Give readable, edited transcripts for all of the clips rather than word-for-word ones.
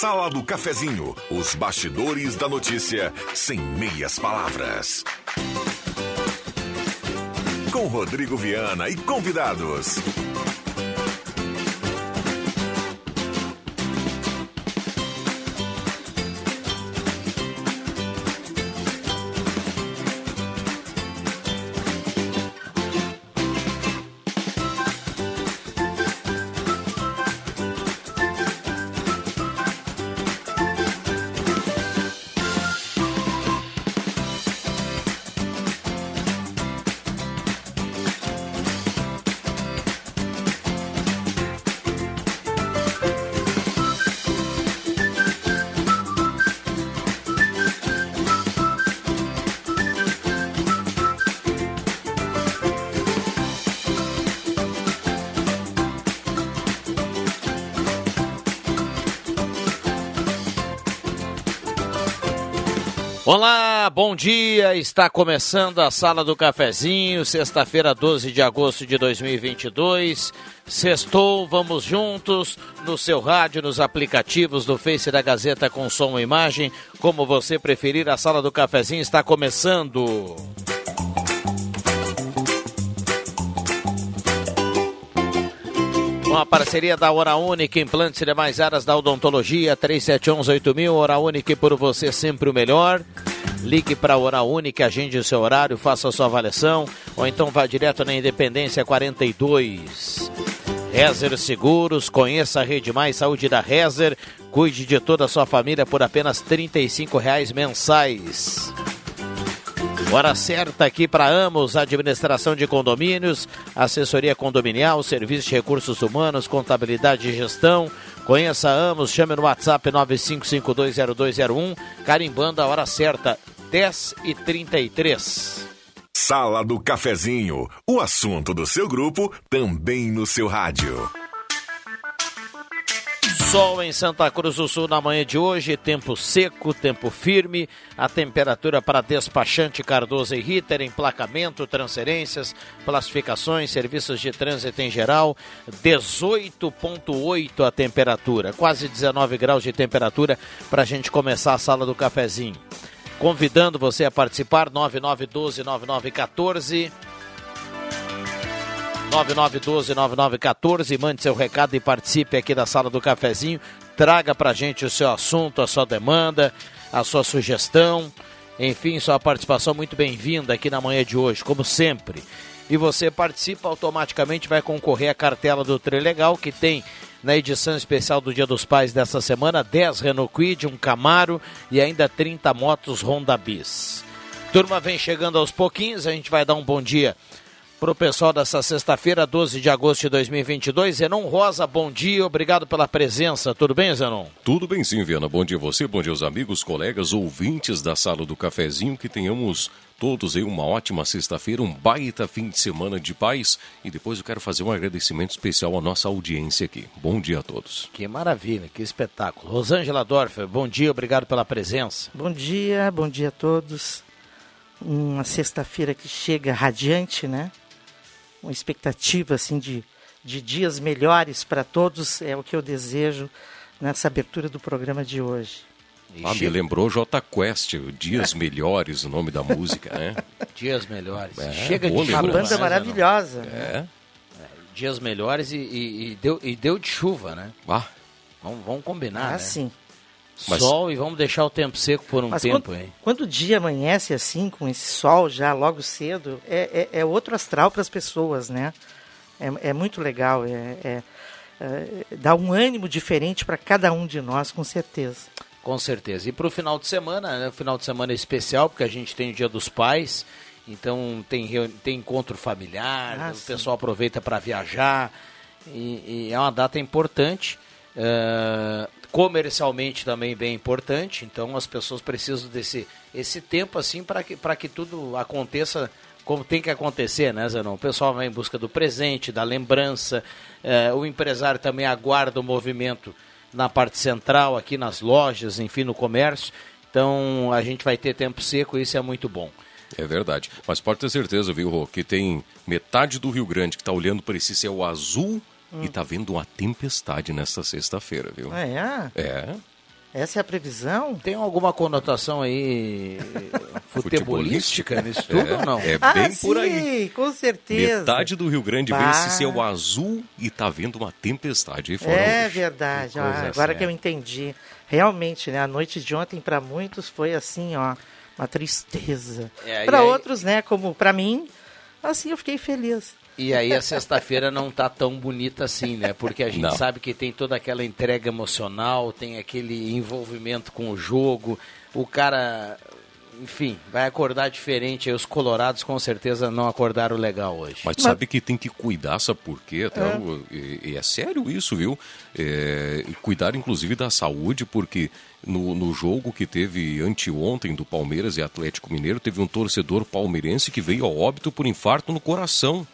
Sala do Cafezinho, os bastidores da notícia sem meias palavras. Com Rodrigo Viana e convidados. Olá, bom dia, está começando a Sala do Cafezinho, sexta-feira, 12 de agosto de 2022, sextou, vamos juntos, no seu rádio, nos aplicativos do Face da Gazeta com som e imagem, como você preferir, a Sala do Cafezinho está começando. Com a parceria da OralUnic, implantes e demais áreas da odontologia, 3711-8000, OralUnic por você sempre o melhor. Ligue para a OralUnic, agende o seu horário, faça a sua avaliação, ou então vá direto na Independência 42. Rezer Seguros, conheça a Rede Mais Saúde da Rezer, cuide de toda a sua família por apenas R$ 35,00 mensais. Hora certa aqui para Amos, administração de condomínios, assessoria condominial, serviço de recursos humanos, contabilidade e gestão. Conheça a Amos, chame no WhatsApp 95520201, carimbando a hora certa, 10h33. Sala do Cafezinho, o assunto do seu grupo, também no seu rádio. Sol em Santa Cruz do Sul na manhã de hoje, tempo seco, tempo firme, a temperatura para despachante Cardoso e Ritter, emplacamento, transferências, classificações, serviços de trânsito em geral, 18,8 a temperatura, quase 19 graus de temperatura para a gente começar a Sala do Cafezinho. Convidando você a participar, 9912-9914. 9912-9914, mande seu recado e participe aqui da Sala do Cafezinho. Traga pra gente o seu assunto, a sua demanda, a sua sugestão. Enfim, sua participação muito bem-vinda aqui na manhã de hoje, como sempre. E você participa, automaticamente vai concorrer à cartela do Trilegal, que tem na edição especial do Dia dos Pais dessa semana, 10 Renault Kwid, um Camaro e ainda 30 motos Honda Biz. Turma vem chegando aos pouquinhos, a gente vai dar um bom dia para o pessoal dessa sexta-feira, 12 de agosto de 2022, Zenon Rosa, bom dia, obrigado pela presença. Tudo bem, Zenon? Tudo bem sim, Viana. Bom dia a você, bom dia aos amigos, colegas, ouvintes da Sala do Cafezinho, que tenhamos todos aí uma ótima sexta-feira, um baita fim de semana de paz. E depois eu quero fazer um agradecimento especial à nossa audiência aqui. Bom dia a todos. Que maravilha, que espetáculo. Rosângela Dorf, bom dia, obrigado pela presença. Bom dia a todos. Uma sexta-feira que chega radiante, né? Uma expectativa assim, de dias melhores para todos, é o que eu desejo nessa abertura do programa de hoje. Ah, me lembrou J Quest, Dias Melhores, o nome da música, né? Dias Melhores. É, chega de chuva. Uma banda maravilhosa. Né? É. Dias Melhores e deu de chuva, né? Ah. Vamos combinar, né? Sim. Mas... Sol e vamos deixar o tempo seco por um tempo, hein? Quando o dia amanhece assim, com esse sol já logo cedo, é outro astral para as pessoas, né? É muito legal, dá um ânimo diferente para cada um de nós, com certeza. Com certeza. E para o final de semana, né? O final de semana é especial, porque a gente tem o Dia dos Pais, então tem encontro familiar, o pessoal aproveita para viajar, e é uma data importante. Comercialmente também bem importante, então as pessoas precisam desse tempo assim para que tudo aconteça como tem que acontecer, né, Zenon? O pessoal vai em busca do presente, da lembrança, o empresário também aguarda o movimento na parte central, aqui nas lojas, enfim, no comércio, então a gente vai ter tempo seco e isso é muito bom. É verdade, mas pode ter certeza, viu, Rô, que tem metade do Rio Grande que está olhando para esse céu azul. E tá vendo uma tempestade nesta sexta-feira, viu? Ah, é? É. Essa é a previsão? Tem alguma conotação aí futebolística nisso tudo ou não? É bem por aí. Sim, com certeza. Metade do Rio Grande vê esse céu azul e está vindo uma tempestade. É verdade, ó, agora que eu entendi. Realmente, né, a noite de ontem para muitos foi assim, ó, uma tristeza. É, para outros, né, como para mim, assim eu fiquei feliz. E aí a sexta-feira não tá tão bonita assim, né? Porque a gente sabe que tem toda aquela entrega emocional, tem aquele envolvimento com o jogo, o cara, enfim, vai acordar diferente. Aí os colorados com certeza não acordaram legal hoje. Mas sabe que tem que cuidar, sabe por quê? Então, é sério isso, viu? É, cuidar inclusive da saúde, porque no jogo que teve anteontem do Palmeiras e Atlético Mineiro, teve um torcedor palmeirense que veio a óbito por infarto no coração,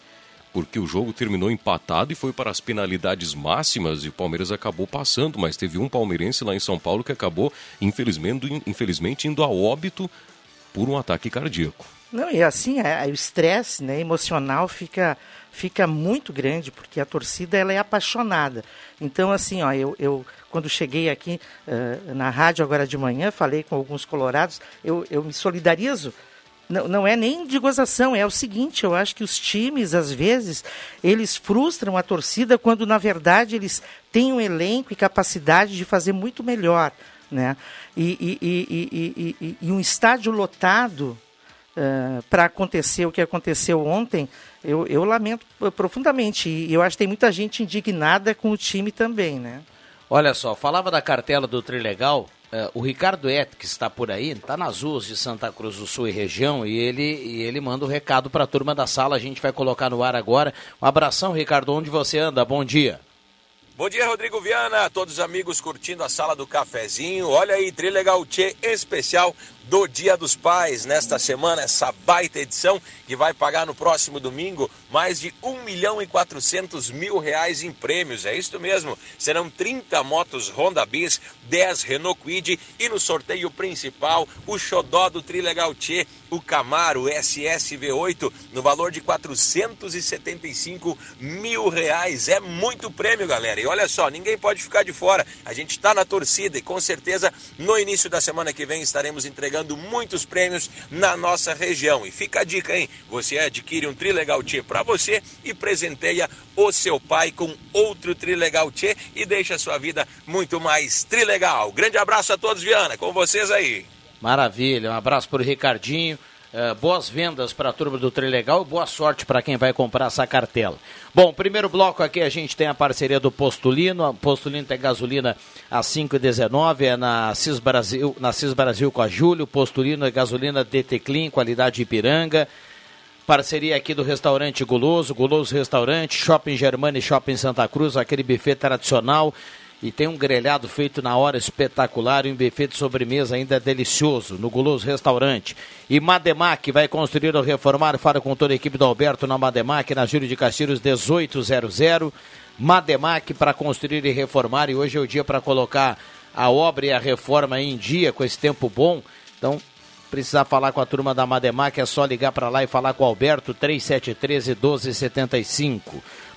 porque o jogo terminou empatado e foi para as penalidades máximas e o Palmeiras acabou passando, mas teve um palmeirense lá em São Paulo que acabou, infelizmente, indo a óbito por um ataque cardíaco. Não, e assim, o estresse, né, emocional fica muito grande, porque a torcida ela é apaixonada. Então, assim, ó, eu quando cheguei aqui na rádio agora de manhã, falei com alguns colorados, eu me solidarizo. Não, não é nem de gozação, é o seguinte, eu acho que os times, às vezes, eles frustram a torcida quando, na verdade, eles têm um elenco e capacidade de fazer muito melhor, né? E um estádio lotado para acontecer o que aconteceu ontem, eu lamento profundamente. E eu acho que tem muita gente indignada com o time também, né? Olha só, falava da cartela do Trilegal. O Ricardo Et, que está por aí, está nas ruas de Santa Cruz do Sul e região, e ele manda um recado para a turma da sala, a gente vai colocar no ar agora. Um abração, Ricardo, onde você anda? Bom dia. Bom dia, Rodrigo Viana, todos os amigos curtindo a sala do cafezinho. Olha aí, Trilegal Tchê especial do Dia dos Pais, nesta semana, essa baita edição que vai pagar no próximo domingo mais de R$1.400.000 em prêmios, é isso mesmo, serão 30 motos Honda Biz, 10 Renault Kwid e no sorteio principal o xodó do Trilegal Tchê, o Camaro SS V8 no valor de R$475.000, é muito prêmio, galera, e olha só, ninguém pode ficar de fora, a gente está na torcida e com certeza no início da semana que vem estaremos entregando muitos prêmios na nossa região. E fica a dica, hein? Você adquire um Trilegal Tchê para você e presenteia o seu pai com outro Trilegal Tchê e deixa a sua vida muito mais trilegal. Grande abraço a todos, Viana, com vocês aí. Maravilha, um abraço para o Ricardinho. Boas vendas para a turma do Trilegal e boa sorte para quem vai comprar essa cartela. Bom, primeiro bloco aqui a gente tem a parceria do Postulino. O Postulino tem gasolina a R$ 5,19, é na CIS Brasil com a Júlio. Postulino é gasolina DT Clean, qualidade Ipiranga. Parceria aqui do restaurante Goloso Restaurante, Shopping Germana e Shopping Santa Cruz, aquele buffet tradicional. E tem um grelhado feito na hora espetacular e um buffet de sobremesa ainda delicioso no Goloso Restaurante. E Mademac vai construir ou reformar. Fala com toda a equipe do Alberto na Mademac, na Júlio de Castilhos 1800. Mademac para construir e reformar. E hoje é o dia para colocar a obra e a reforma em dia com esse tempo bom. Então, precisar falar com a turma da Mademac é só ligar para lá e falar com o Alberto 3713-1275.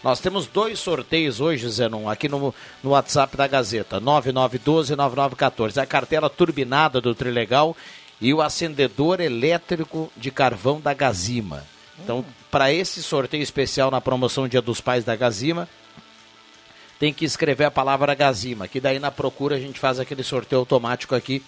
Nós temos 2 sorteios hoje, Zenon, aqui no WhatsApp da Gazeta, 9912-9914. A cartela turbinada do Trilegal e o acendedor elétrico de carvão da Gazima. Então, para esse sorteio especial na promoção Dia dos Pais da Gazima, tem que escrever a palavra Gazima, que daí na procura a gente faz aquele sorteio automático aqui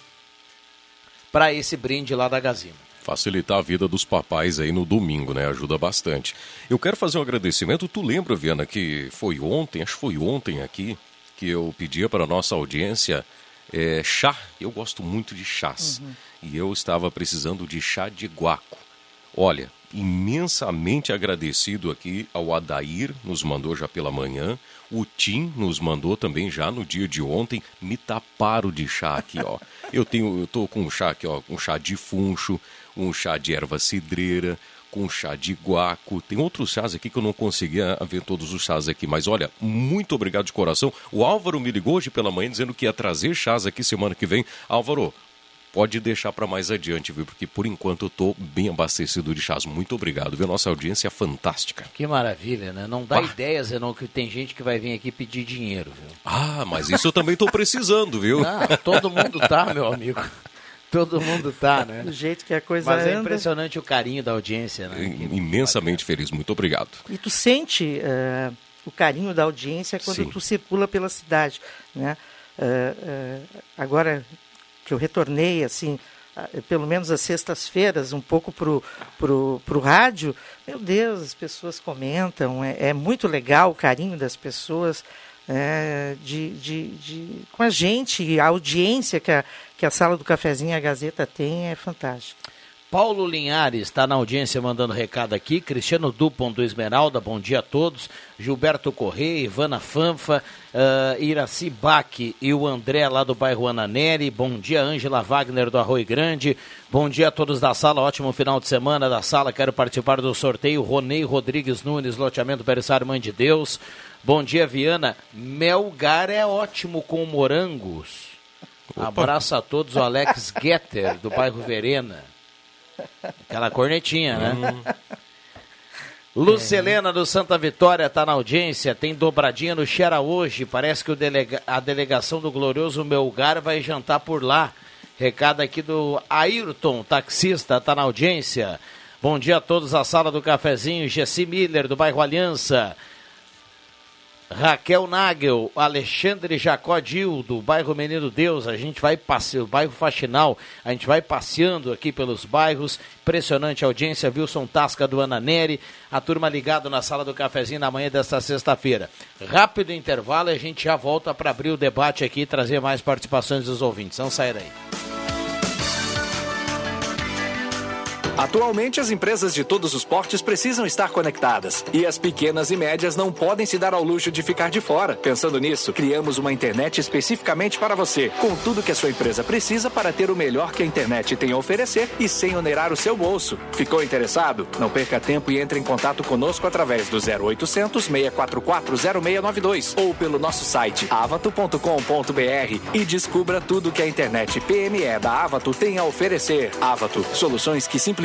para esse brinde lá da Gazima. Facilitar a vida dos papais aí no domingo, né? Ajuda bastante. Eu quero fazer um agradecimento. Tu lembra, Viana, que foi ontem, acho que foi ontem aqui, que eu pedia para a nossa audiência chá. Eu gosto muito de chás. Uhum. E eu estava precisando de chá de guaco. Olha, imensamente agradecido aqui ao Adair, nos mandou já pela manhã. O Tim nos mandou também já no dia de ontem. Me taparam de chá aqui, ó. Eu tô com um chá aqui, ó, um chá de funcho, um chá de erva cidreira, com chá de guaco. Tem outros chás aqui que eu não conseguia ver todos os chás aqui. Mas olha, muito obrigado de coração. O Álvaro me ligou hoje pela manhã dizendo que ia trazer chás aqui semana que vem. Álvaro, pode deixar para mais adiante, viu? Porque por enquanto eu tô bem abastecido de chás. Muito obrigado, viu? Nossa audiência é fantástica. Que maravilha, né? Não dá ideias, Zenon, que tem gente que vai vir aqui pedir dinheiro, viu? Ah, mas isso eu também tô precisando, viu? Ah, todo mundo tá, meu amigo. Todo mundo tá, né? Do jeito que a coisa anda. Mas é impressionante o carinho da audiência, né? Imensamente feliz, muito obrigado. E tu sente o carinho da audiência quando Sim. tu circula pela cidade, né? Agora que eu retornei, assim, pelo menos às sextas-feiras, um pouco pro rádio, meu Deus, as pessoas comentam, é muito legal o carinho das pessoas, com a gente, a audiência que a Sala do Cafezinho e a Gazeta tem é fantástica. Paulo Linhares está na audiência mandando recado aqui. Cristiano Dupont do Esmeralda, bom dia a todos. Gilberto Correia, Ivana Fanfa, Iraci Baque e o André lá do bairro Ananeri. Bom dia, Ângela Wagner do Arroio Grande. Bom dia a todos da sala, ótimo final de semana da sala. Quero participar do sorteio. Ronei Rodrigues Nunes, loteamento Perissar Mãe de Deus. Bom dia, Viana. Melgar é ótimo com morangos. Opa. Abraço a todos, o Alex Getter do bairro Verena. Aquela cornetinha, né? Lucelena do Santa Vitória está na audiência, tem dobradinha no Xera hoje, parece que a delegação do glorioso Melgar vai jantar por lá. Recado aqui do Ayrton, taxista, está na audiência. Bom dia a todos, a Sala do Cafezinho, Gessi Miller do bairro Aliança. Raquel Nagel, Alexandre Jacó Dil, do bairro Menino Deus, a gente vai passeando, bairro Faxinal, a gente vai passeando aqui pelos bairros, impressionante a audiência, Wilson Tasca do Ananeri, a turma ligado na Sala do Cafezinho na manhã desta sexta-feira. Rápido intervalo e a gente já volta para abrir o debate aqui e trazer mais participações dos ouvintes, não saia daí. Atualmente, as empresas de todos os portes precisam estar conectadas. E as pequenas e médias não podem se dar ao luxo de ficar de fora. Pensando nisso, criamos uma internet especificamente para você, com tudo que a sua empresa precisa para ter o melhor que a internet tem a oferecer e sem onerar o seu bolso. Ficou interessado? Não perca tempo e entre em contato conosco através do 0800 644 0692 ou pelo nosso site avato.com.br e descubra tudo que a internet PME da Avato tem a oferecer. Avato, soluções que simplesmente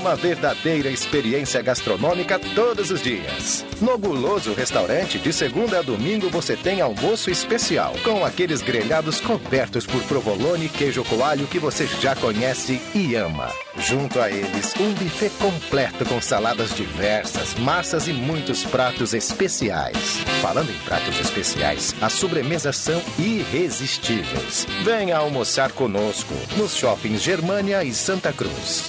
uma verdadeira experiência gastronômica todos os dias. No Goloso Restaurante, de segunda a domingo, você tem almoço especial, com aqueles grelhados cobertos por provolone e queijo coalho que você já conhece e ama. Junto a eles, um buffet completo com saladas diversas, massas e muitos pratos especiais. Falando em pratos especiais, as sobremesas são irresistíveis. Venha almoçar conosco nos shoppings Germânia e Santa Cruz.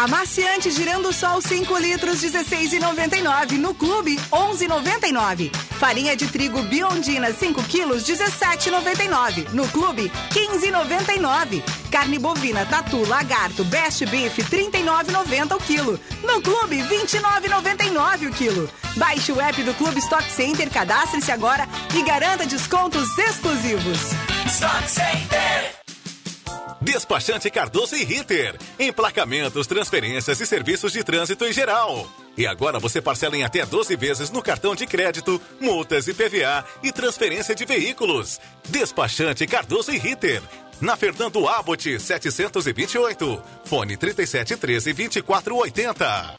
Amaciante Girando Sol 5 litros, R$16,99. No Clube, R$11,99. Farinha de trigo Biondina 5 quilos, R$17,99. No Clube, R$15,99. Carne bovina, tatu, lagarto, best beef, R$39,90 o quilo. No Clube, R$29,99 o quilo. Baixe o app do Clube Stock Center, cadastre-se agora e garanta descontos exclusivos. Stock Center. Despachante Cardoso e Ritter. Emplacamentos, transferências e serviços de trânsito em geral. E agora você parcela em até 12 vezes no cartão de crédito, multas, IPVA e transferência de veículos. Despachante Cardoso e Ritter. Na Fernando Abbott, 728. Fone 3713-2480.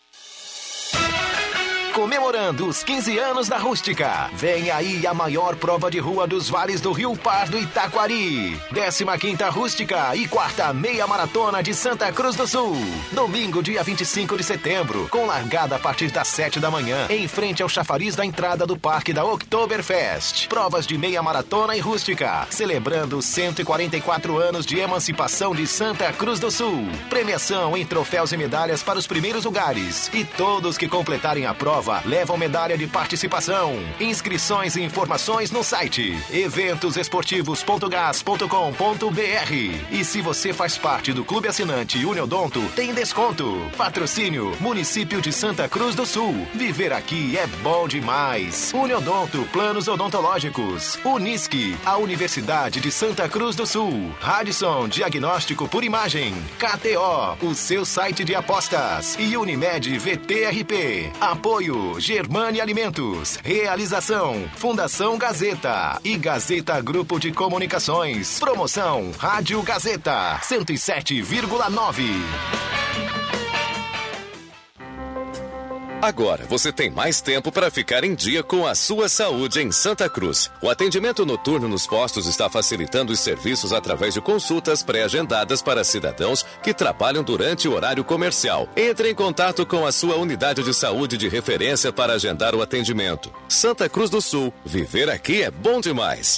Comemorando os 15 anos da Rústica. Vem aí a maior prova de rua dos vales do Rio Pardo e Taquari. 15ª Rústica e 4ª Meia Maratona de Santa Cruz do Sul. Domingo, dia 25 de setembro, com largada a partir das 7 da manhã, em frente ao chafariz da entrada do Parque da Oktoberfest. Provas de Meia Maratona e Rústica, celebrando 144 anos de emancipação de Santa Cruz do Sul. Premiação em troféus e medalhas para os primeiros lugares. E todos que completarem a prova levam medalha de participação. Inscrições e informações no site eventosesportivos.gas.com.br. E se você faz parte do Clube Assinante Uniodonto, tem desconto. Patrocínio Município de Santa Cruz do Sul. Viver aqui é bom demais. Uniodonto Planos Odontológicos. Unisque, a Universidade de Santa Cruz do Sul. Radisson Diagnóstico por Imagem. KTO, o seu site de apostas. E Unimed VTRP. Apoio Oferecimento Germani Alimentos. Realização Fundação Gazeta e Gazeta Grupo de Comunicações. Promoção Rádio Gazeta 107,9. Agora você tem mais tempo para ficar em dia com a sua saúde em Santa Cruz. O atendimento noturno nos postos está facilitando os serviços através de consultas pré-agendadas para cidadãos que trabalham durante o horário comercial. Entre em contato com a sua unidade de saúde de referência para agendar o atendimento. Santa Cruz do Sul, viver aqui é bom demais.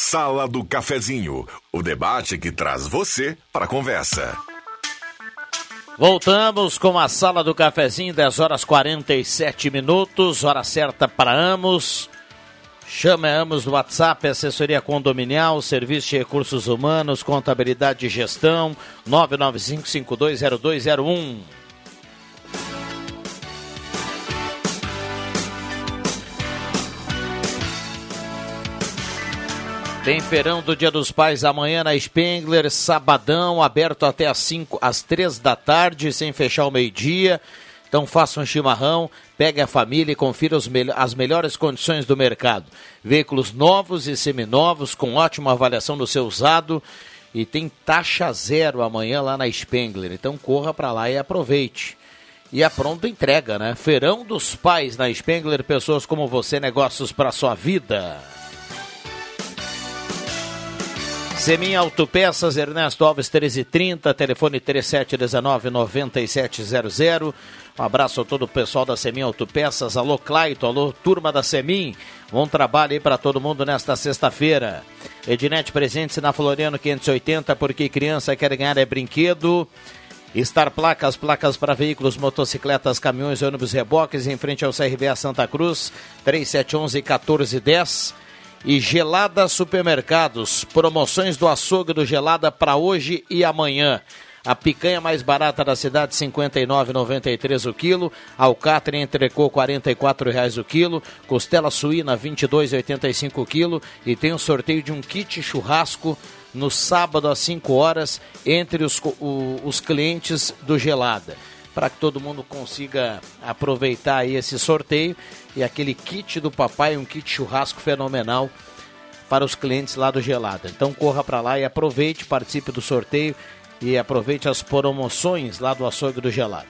Sala do Cafezinho, o debate que traz você para a conversa. Voltamos com a Sala do Cafezinho, 10 horas 47 minutos, hora certa para Amos. Chama a Amos no WhatsApp, assessoria condominial, serviço de recursos humanos, contabilidade e gestão, 995520201. Tem feirão do Dia dos Pais amanhã na Spengler, sabadão, aberto até às 3 da tarde, sem fechar o meio-dia. Então faça um chimarrão, pegue a família e confira as melhores condições do mercado. Veículos novos e seminovos, com ótima avaliação do seu usado. E tem taxa zero amanhã lá na Spengler, então corra para lá e aproveite. E a pronta entrega, né? Feirão dos Pais na Spengler, pessoas como você, negócios para sua vida. SEMIN Auto Peças, Ernesto Alves 1330, telefone 3719-9700. Um abraço a todo o pessoal da SEMIN Auto Peças. Alô, Claito, alô, turma da SEMIN. Bom trabalho aí para todo mundo nesta sexta-feira. Ednet presente na Floriano 580, porque criança quer ganhar é brinquedo. Estar placas para veículos, motocicletas, caminhões, ônibus, reboques, em frente ao CRVA Santa Cruz, 3711-1410. E Gelada Supermercados, promoções do açougue do Gelada para hoje e amanhã. A picanha mais barata da cidade, R$ 59,93 o quilo. Alcatra e entrecô, R$ 44,00 o quilo. Costela suína, R$ 22,85 o quilo. E tem um sorteio de um kit churrasco no sábado às 5 horas entre os clientes do Gelada, para que todo mundo consiga aproveitar aí esse sorteio e aquele kit do papai, um kit churrasco fenomenal para os clientes lá do Gelada. Então corra para lá e aproveite, participe do sorteio e aproveite as promoções lá do açougue do Gelada.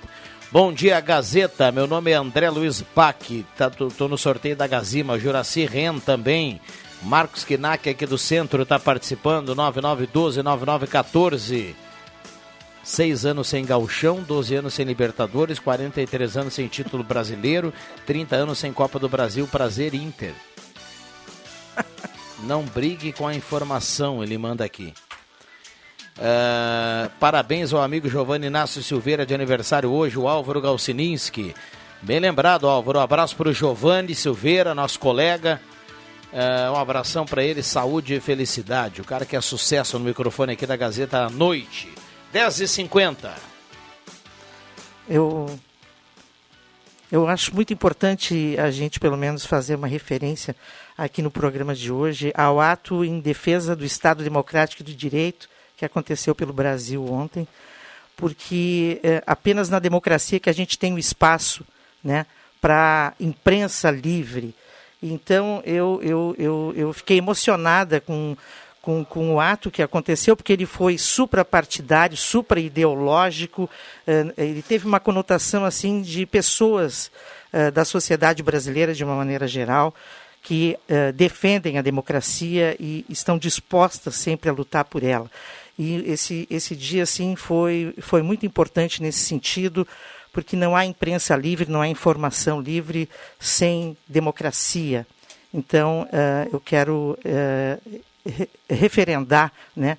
Bom dia, Gazeta, meu nome é André Luiz Bach, estou no sorteio da Gazima, Juraci Ren também, Marcos Kinak aqui do centro está participando, 9912-9914. 6 anos sem gauchão, 12 anos sem Libertadores, 43 anos sem título brasileiro, 30 anos sem Copa do Brasil, prazer Inter. Não brigue com a informação, ele manda aqui. Parabéns ao amigo Giovanni Inácio Silveira, de aniversário hoje, o Álvaro Galcininski. Bem lembrado, Álvaro, um abraço para o Giovanni Silveira, nosso colega. Um abração para ele, saúde e felicidade. O cara que é sucesso no microfone aqui da Gazeta à noite. 10h50. Eu acho muito importante a gente, pelo menos, fazer uma referência aqui no programa de hoje ao ato em defesa do Estado Democrático e do Direito que aconteceu pelo Brasil ontem, porque é apenas na democracia que a gente tem um espaço, né, para imprensa livre. Então, eu fiquei emocionada com o ato que aconteceu, porque ele foi suprapartidário, supraideológico, ele teve uma conotação assim de pessoas da sociedade brasileira, de uma maneira geral, que defendem a democracia e estão dispostas sempre a lutar por ela. E esse dia assim, foi muito importante nesse sentido, porque não há imprensa livre, não há informação livre sem democracia. Então, eu quero referendar, né,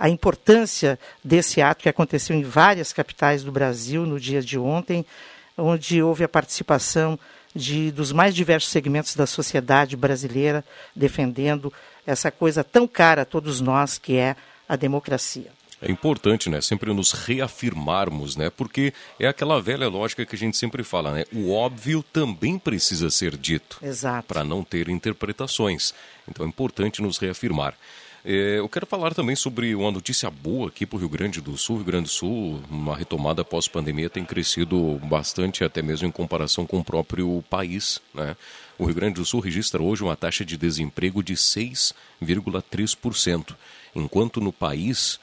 a importância desse ato que aconteceu em várias capitais do Brasil no dia de ontem, onde houve a participação dos mais diversos segmentos da sociedade brasileira, defendendo essa coisa tão cara a todos nós que é a democracia. É importante, né? Sempre nos reafirmarmos, né? Porque é aquela velha lógica que a gente sempre fala, né? O óbvio também precisa ser dito. Exato. Para não ter interpretações. Então é importante nos reafirmar. Eu quero falar também sobre uma notícia boa aqui para o Rio Grande do Sul. Rio Grande do Sul, uma retomada pós-pandemia, tem crescido bastante, até mesmo em comparação com o próprio país, né? O Rio Grande do Sul registra hoje uma taxa de desemprego de 6,3%, enquanto no país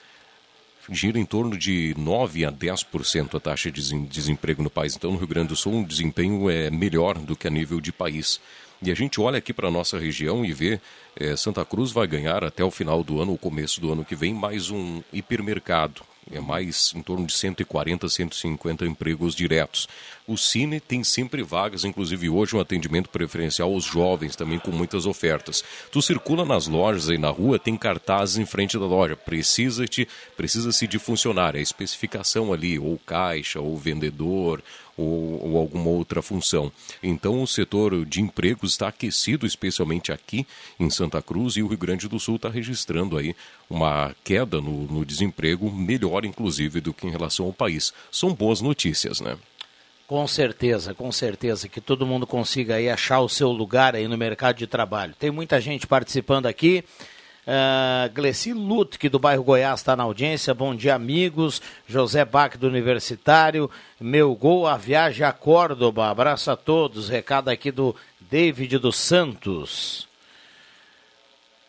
gira em torno de 9 a 10% a taxa de desemprego no país. Então, no Rio Grande do Sul, o desempenho é melhor do que a nível de país. E a gente olha aqui para a nossa região e vê, Santa Cruz vai ganhar até o final do ano, o começo do ano que vem, mais um hipermercado. É mais em torno de 140, 150 empregos diretos. O Cine tem sempre vagas, inclusive hoje um atendimento preferencial aos jovens, também com muitas ofertas. Tu circula nas lojas aí na rua, tem cartazes em frente da loja. Precisa-se de funcionário, é especificação ali, ou caixa, ou vendedor, ou alguma outra função. Então o setor de empregos está aquecido, especialmente aqui em Santa Cruz, e o Rio Grande do Sul está registrando aí uma queda no desemprego, melhor inclusive do que em relação ao país. São boas notícias, né? Com certeza, que todo mundo consiga aí achar o seu lugar aí no mercado de trabalho. Tem muita gente participando aqui. Gleci Lutke, do bairro Goiás, está na audiência. Bom dia, amigos. José Bach, do Universitário. Meu gol, a viagem a Córdoba. Abraço a todos. Recado aqui do David dos Santos.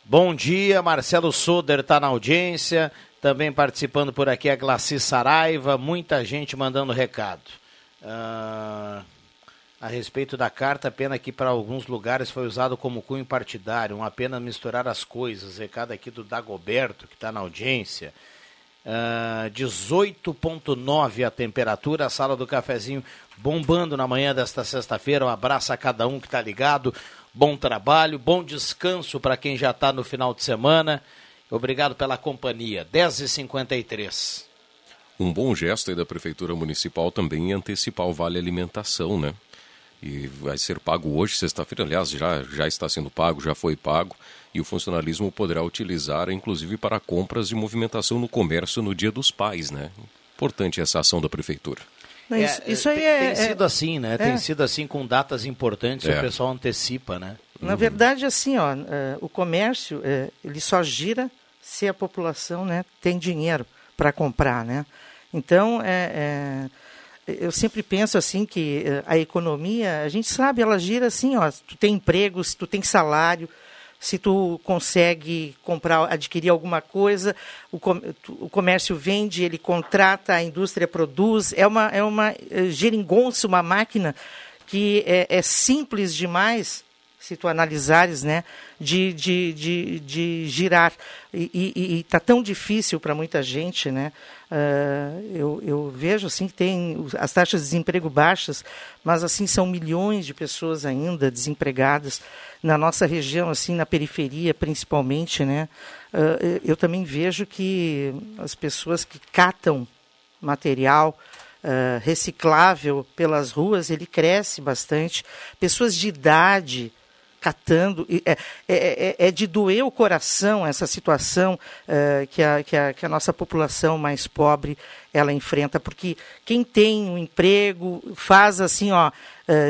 Bom dia, Marcelo Soder está na audiência. Também participando por aqui a Glaci Saraiva. Muita gente mandando recado. A respeito da carta, pena que para alguns lugares foi usado como cunho partidário, uma pena misturar as coisas. Recado aqui do Dagoberto, que está na audiência. 18,9 a temperatura, a sala do cafezinho bombando na manhã desta sexta-feira. Um abraço a cada um que está ligado, bom trabalho, bom descanso para quem já está no final de semana. Obrigado pela companhia, 10h53. Um bom gesto aí da Prefeitura Municipal também é antecipar o Vale Alimentação, né? E vai ser pago hoje, sexta-feira, aliás, já está sendo pago, já foi pago, e o funcionalismo poderá utilizar, inclusive, para compras e movimentação no comércio no Dia dos Pais, né? Importante essa ação da Prefeitura. Isso aí tem sido assim, né? Tem sido assim com datas importantes, o pessoal antecipa, né? Na verdade, assim, ó, o comércio, ele só gira se a população, né, tem dinheiro para comprar, né? Então, eu sempre penso assim que a economia, a gente sabe, ela gira assim, ó, se tu tem emprego, se tu tem salário, se tu consegue comprar, adquirir alguma coisa, o comércio vende, ele contrata, a indústria produz, é uma geringonça, uma máquina que é simples demais, se tu analisares, né, de girar. E está tão difícil para muita gente, né? Eu vejo assim, que tem as taxas de desemprego baixas, mas assim são milhões de pessoas ainda desempregadas na nossa região, assim na periferia principalmente, né? Eu também vejo que as pessoas que catam material reciclável pelas ruas, ele cresce bastante. Pessoas de idade catando, é de doer o coração essa situação que a nossa população mais pobre ela enfrenta, porque quem tem um emprego faz assim, ó,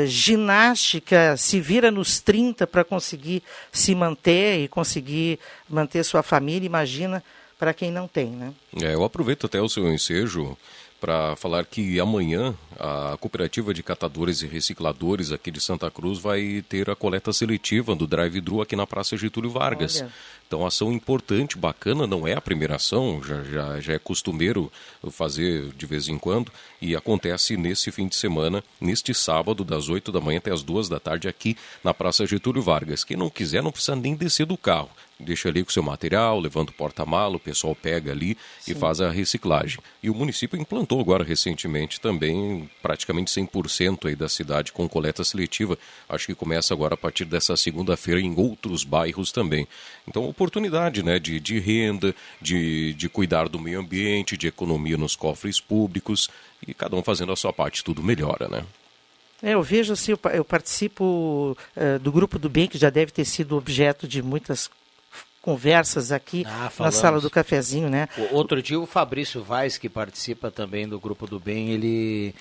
ginástica, se vira nos 30 para conseguir se manter e conseguir manter sua família, imagina para quem não tem, né? Eu aproveito até o seu ensejo para falar que amanhã a Cooperativa de Catadores e Recicladores aqui de Santa Cruz vai ter a coleta seletiva do drive-thru aqui na Praça Getúlio Vargas. Olha. Então, ação importante, bacana, não é a primeira ação, já é costumeiro fazer de vez em quando, e acontece nesse fim de semana, neste sábado, das 8 da manhã até as 2 da tarde, aqui na Praça Getúlio Vargas. Quem não quiser, não precisa nem descer do carro. Deixa ali com o seu material, levanta o porta-malo, o pessoal pega ali. Sim. E faz a reciclagem. E o município implantou agora recentemente também praticamente 100% aí da cidade com coleta seletiva. Acho que começa agora a partir dessa segunda-feira em outros bairros também. Então, oportunidade, né, de renda, de cuidar do meio ambiente, de economia nos cofres públicos, e cada um fazendo a sua parte, tudo melhora, né? Eu vejo assim, eu participo do Grupo do Bem, que já deve ter sido objeto de muitas conversas aqui na sala do cafezinho, né? Outro dia o Fabrício Vaz, que participa também do Grupo do Bem, ele...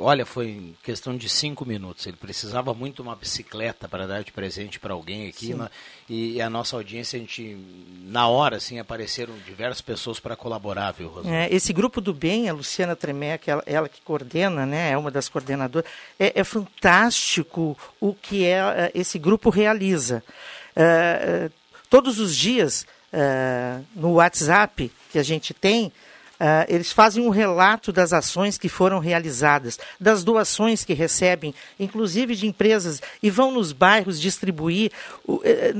Olha, foi questão de 5 minutos. Ele precisava muito de uma bicicleta para dar de presente para alguém aqui. Né? E a nossa audiência, a gente, na hora, assim, apareceram diversas pessoas para colaborar, viu, Rosângela? Esse Grupo do Bem, a Luciana Tremec, ela que coordena, né? É uma das coordenadoras. É fantástico o que esse grupo realiza. Todos os dias, no WhatsApp que a gente tem, eles fazem um relato das ações que foram realizadas, das doações que recebem, inclusive de empresas, e vão nos bairros distribuir.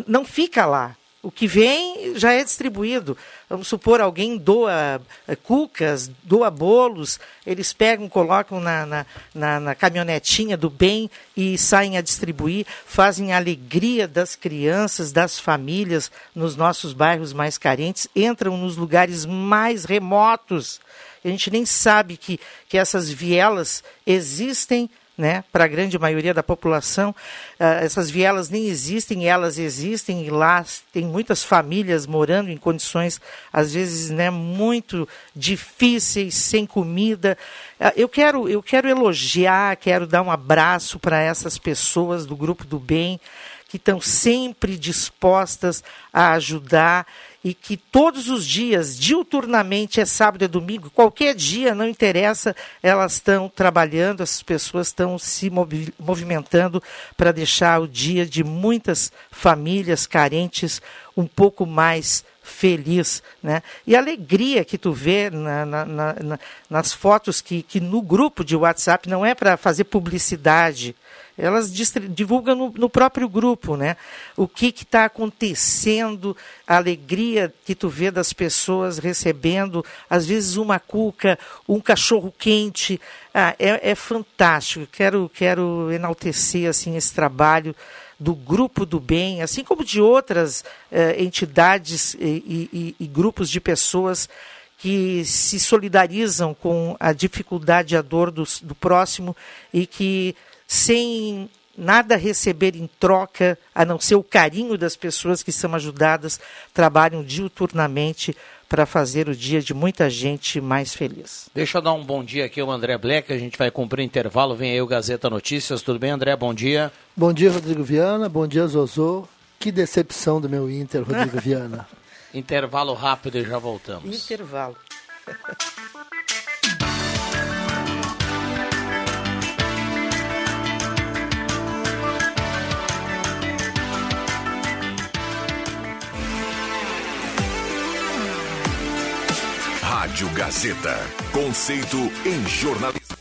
Não fica lá. O que vem já é distribuído. Vamos supor, alguém doa cucas, doa bolos, eles pegam, colocam na caminhonetinha do bem e saem a distribuir, fazem a alegria das crianças, das famílias nos nossos bairros mais carentes, entram nos lugares mais remotos. A gente nem sabe que essas vielas existem, né? Para a grande maioria da população, essas vielas nem existem, elas existem, e lá tem muitas famílias morando em condições, às vezes, né, muito difíceis, sem comida. Eu quero elogiar, quero dar um abraço para essas pessoas do Grupo do Bem, que estão sempre dispostas a ajudar e que todos os dias, diuturnamente, é sábado e domingo, qualquer dia, não interessa, elas estão trabalhando, essas pessoas estão se movimentando para deixar o dia de muitas famílias carentes um pouco mais feliz, né? E a alegria que tu vê nas fotos que no grupo de WhatsApp não é para fazer publicidade, elas divulgam no próprio grupo, né? O que está acontecendo, a alegria que tu vê das pessoas recebendo, às vezes uma cuca, um cachorro quente, é fantástico. Quero enaltecer assim, esse trabalho do Grupo do Bem, assim como de outras entidades e grupos de pessoas que se solidarizam com a dificuldade e a dor do próximo e que, sem nada receber em troca, a não ser o carinho das pessoas que são ajudadas, trabalham diuturnamente para fazer o dia de muita gente mais feliz. Deixa eu dar um bom dia aqui ao André Black, a gente vai cumprir intervalo, vem aí o Gazeta Notícias. Tudo bem, André? Bom dia. Bom dia, Rodrigo Viana. Bom dia, Zozô. Que decepção do meu Inter, Rodrigo Viana. Intervalo rápido e já voltamos. Intervalo. Rádio Gazeta, conceito em jornalismo.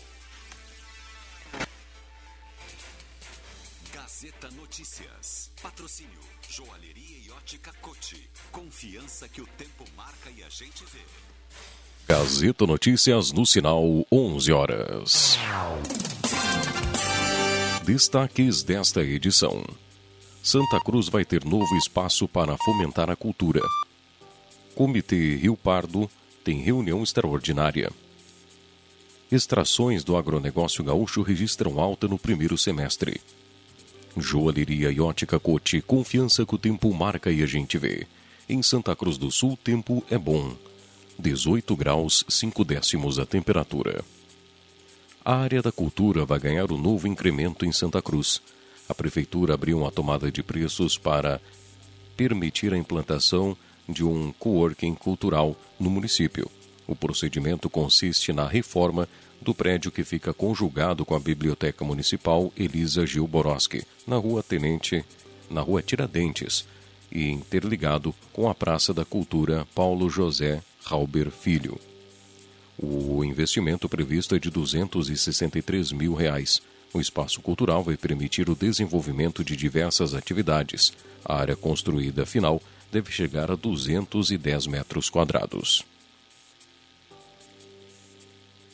Gazeta Notícias, patrocínio Joalheria e Ótica Cote, confiança que o tempo marca e a gente vê. Gazeta Notícias no sinal 11 horas. Destaques desta edição. Santa Cruz vai ter novo espaço para fomentar a cultura. Comitê Rio Pardo tem reunião extraordinária. Extrações do agronegócio gaúcho registram alta no primeiro semestre. Joalheria e Ótica Cote, confiança que o tempo marca e a gente vê. Em Santa Cruz do Sul, tempo é bom. 18 graus, 5 décimos a temperatura. A área da cultura vai ganhar um novo incremento em Santa Cruz. A prefeitura abriu uma tomada de preços para permitir a implantação de um coworking cultural no município. O procedimento consiste na reforma do prédio que fica conjugado com a Biblioteca Municipal Elisa Gil Boroski, na Rua Tiradentes, e interligado com a Praça da Cultura Paulo José Rauber Filho. O investimento previsto é de R$ 263 mil. Reais. O espaço cultural vai permitir o desenvolvimento de diversas atividades. A área construída final deve chegar a 210 metros quadrados.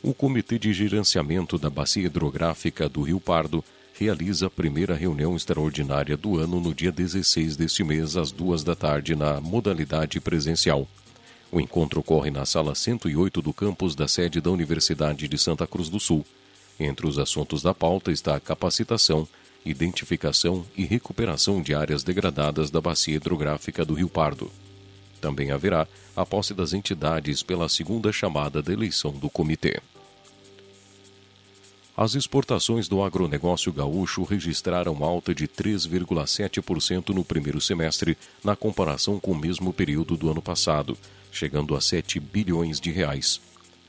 O Comitê de Gerenciamento da Bacia Hidrográfica do Rio Pardo realiza a primeira reunião extraordinária do ano no dia 16 deste mês, às 14h, na modalidade presencial. O encontro ocorre na sala 108 do campus da sede da Universidade de Santa Cruz do Sul. Entre os assuntos da pauta está a capacitação, identificação e recuperação de áreas degradadas da bacia hidrográfica do Rio Pardo. Também haverá a posse das entidades pela segunda chamada da eleição do comitê. As exportações do agronegócio gaúcho registraram alta de 3,7% no primeiro semestre, na comparação com o mesmo período do ano passado, chegando a 7 bilhões de reais.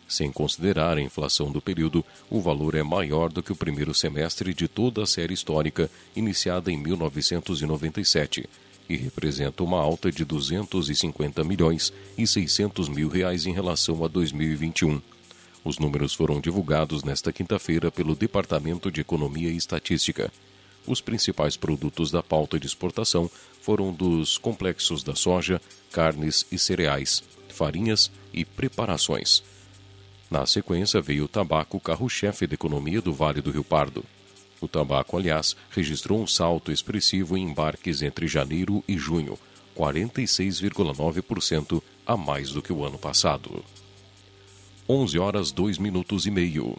Sem considerar a inflação do período, o valor é maior do que o primeiro semestre de toda a série histórica, iniciada em 1997, e representa uma alta de 250 milhões e 600 mil reais em relação a 2021. Os números foram divulgados nesta quinta-feira pelo Departamento de Economia e Estatística. Os principais produtos da pauta de exportação foram dos complexos da soja, carnes e cereais, farinhas e preparações. Na sequência veio o tabaco, carro-chefe da economia do Vale do Rio Pardo. O tabaco, aliás, registrou um salto expressivo em embarques entre janeiro e junho, 46,9% a mais do que o ano passado. 11h02.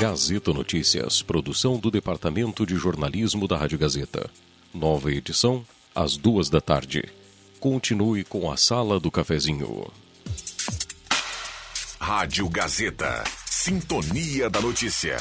Gazeta Notícias, produção do Departamento de Jornalismo da Rádio Gazeta. Nova edição, às 14h. Continue com a Sala do Cafezinho. Rádio Gazeta, Sintonia da Notícia.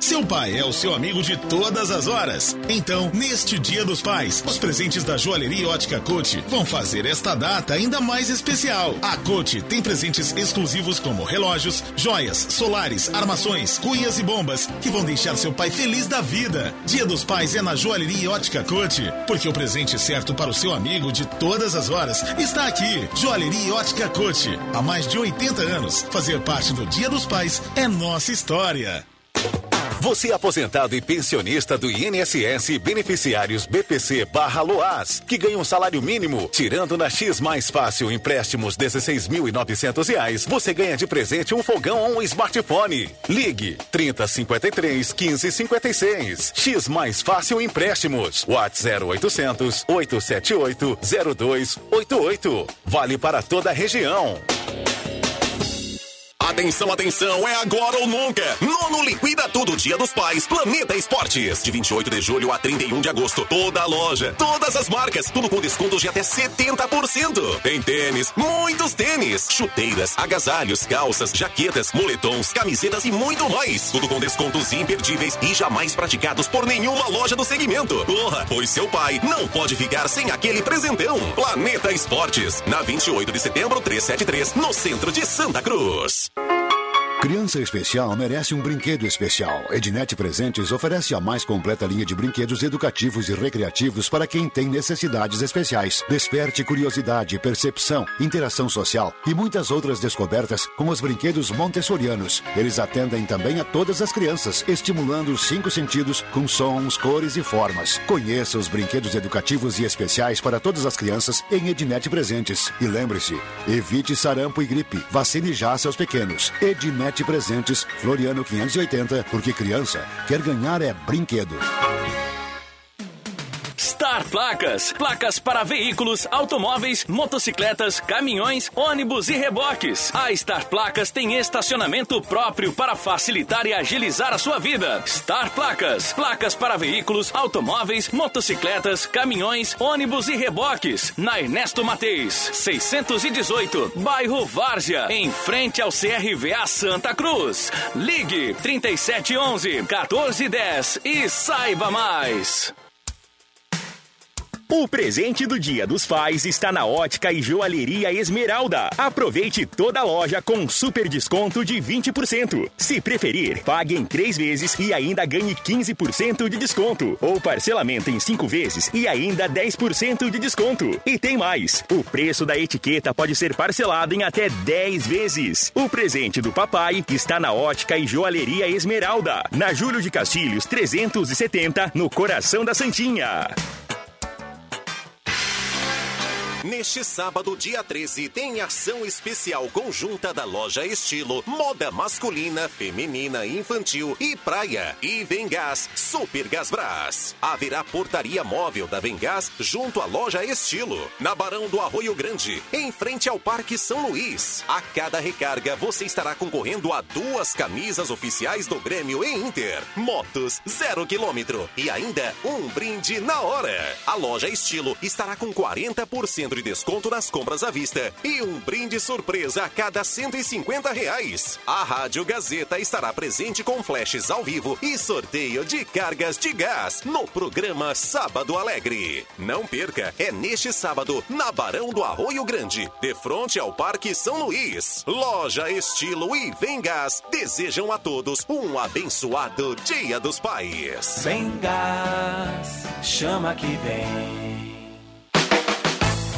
Seu pai é o seu amigo de todas as horas. Então, neste Dia dos Pais, os presentes da Joalheria Ótica Cote vão fazer esta data ainda mais especial. A Cote tem presentes exclusivos como relógios, joias, solares, armações, cuias e bombas que vão deixar seu pai feliz da vida. Dia dos Pais é na Joalheria Ótica Cote, porque o presente certo para o seu amigo de todas as horas está aqui. Joalheria Ótica Cote, há mais de 80 anos. Fazer parte do Dia dos Pais é nossa história. Você é aposentado e pensionista do INSS e beneficiários BPC/Loas, que ganha um salário mínimo, tirando na X Mais Fácil empréstimos R$16.900, você ganha de presente um fogão ou um smartphone. Ligue 3053 1556. X Mais Fácil empréstimos. WhatsApp 0800 878 0288. Vale para toda a região. Atenção, atenção, é agora ou nunca. Nono liquida tudo, Dia dos Pais, Planeta Esportes. De 28 de julho a 31 de agosto, toda a loja, todas as marcas, tudo com descontos de até 70%. Tem tênis, muitos tênis, chuteiras, agasalhos, calças, jaquetas, moletons, camisetas e muito mais. Tudo com descontos imperdíveis e jamais praticados por nenhuma loja do segmento. Corra, pois seu pai não pode ficar sem aquele presentão. Planeta Esportes, na 28 de setembro, 373, no centro de Santa Cruz. Criança especial merece um brinquedo especial. Ednet Presentes oferece a mais completa linha de brinquedos educativos e recreativos para quem tem necessidades especiais. Desperte curiosidade, percepção, interação social e muitas outras descobertas com os brinquedos montessorianos. Eles atendem também a todas as crianças, estimulando os 5 sentidos com sons, cores e formas. Conheça os brinquedos educativos e especiais para todas as crianças em Ednet Presentes. E lembre-se, evite sarampo e gripe. Vacine já seus pequenos. Ednet Presentes, Floriano 580, porque criança quer ganhar é brinquedo. Star Placas. Placas para veículos, automóveis, motocicletas, caminhões, ônibus e reboques. A Star Placas tem estacionamento próprio para facilitar e agilizar a sua vida. Star Placas. Placas para veículos, automóveis, motocicletas, caminhões, ônibus e reboques. Na Ernesto Mateis, 618, bairro Várzea, em frente ao CRVA Santa Cruz. Ligue 3711-1410 e saiba mais. O presente do Dia dos Pais está na Ótica e Joalheria Esmeralda. Aproveite toda a loja com super desconto de 20%. Se preferir, pague em 3 vezes e ainda ganhe 15% de desconto. Ou parcelamento em 5 vezes e ainda 10% de desconto. E tem mais, o preço da etiqueta pode ser parcelado em até 10 vezes. O presente do papai está na Ótica e Joalheria Esmeralda. Na Júlio de Castilhos 370, no coração da Santinha. Neste sábado, dia 13, tem ação especial conjunta da Loja Estilo, moda masculina, feminina, infantil e praia. E Vengás, Super Gasbras. Haverá portaria móvel da Vengás junto à Loja Estilo, na Barão do Arroio Grande, em frente ao Parque São Luís. A cada recarga, você estará concorrendo a 2 camisas oficiais do Grêmio e Inter, motos 0 km e ainda um brinde na hora. A Loja Estilo estará com 40% de desconto nas compras à vista e um brinde surpresa a cada R$150. A Rádio Gazeta estará presente com flashes ao vivo e sorteio de cargas de gás no programa Sábado Alegre. Não perca, é neste sábado, na Barão do Arroio Grande, de frente ao Parque São Luís. Loja Estilo e Vengás desejam a todos um abençoado Dia dos Pais. Vengás, chama que vem.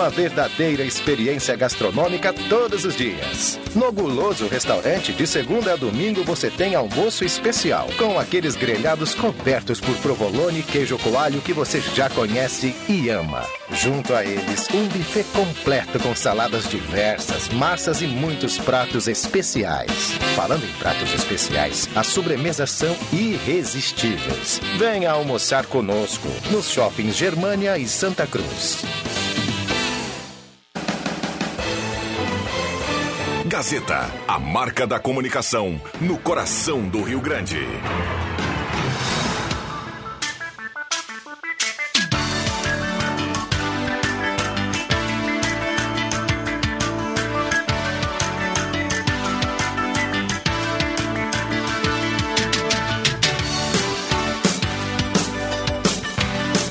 Uma verdadeira experiência gastronômica todos os dias. No Goloso Restaurante, de segunda a domingo, você tem almoço especial, com aqueles grelhados cobertos por provolone e queijo coalho que você já conhece e ama. Junto a eles, um buffet completo com saladas diversas, massas e muitos pratos especiais. Falando em pratos especiais, as sobremesas são irresistíveis. Venha almoçar conosco nos shoppings Germânia e Santa Cruz. Gazeta, a marca da comunicação, no coração do Rio Grande.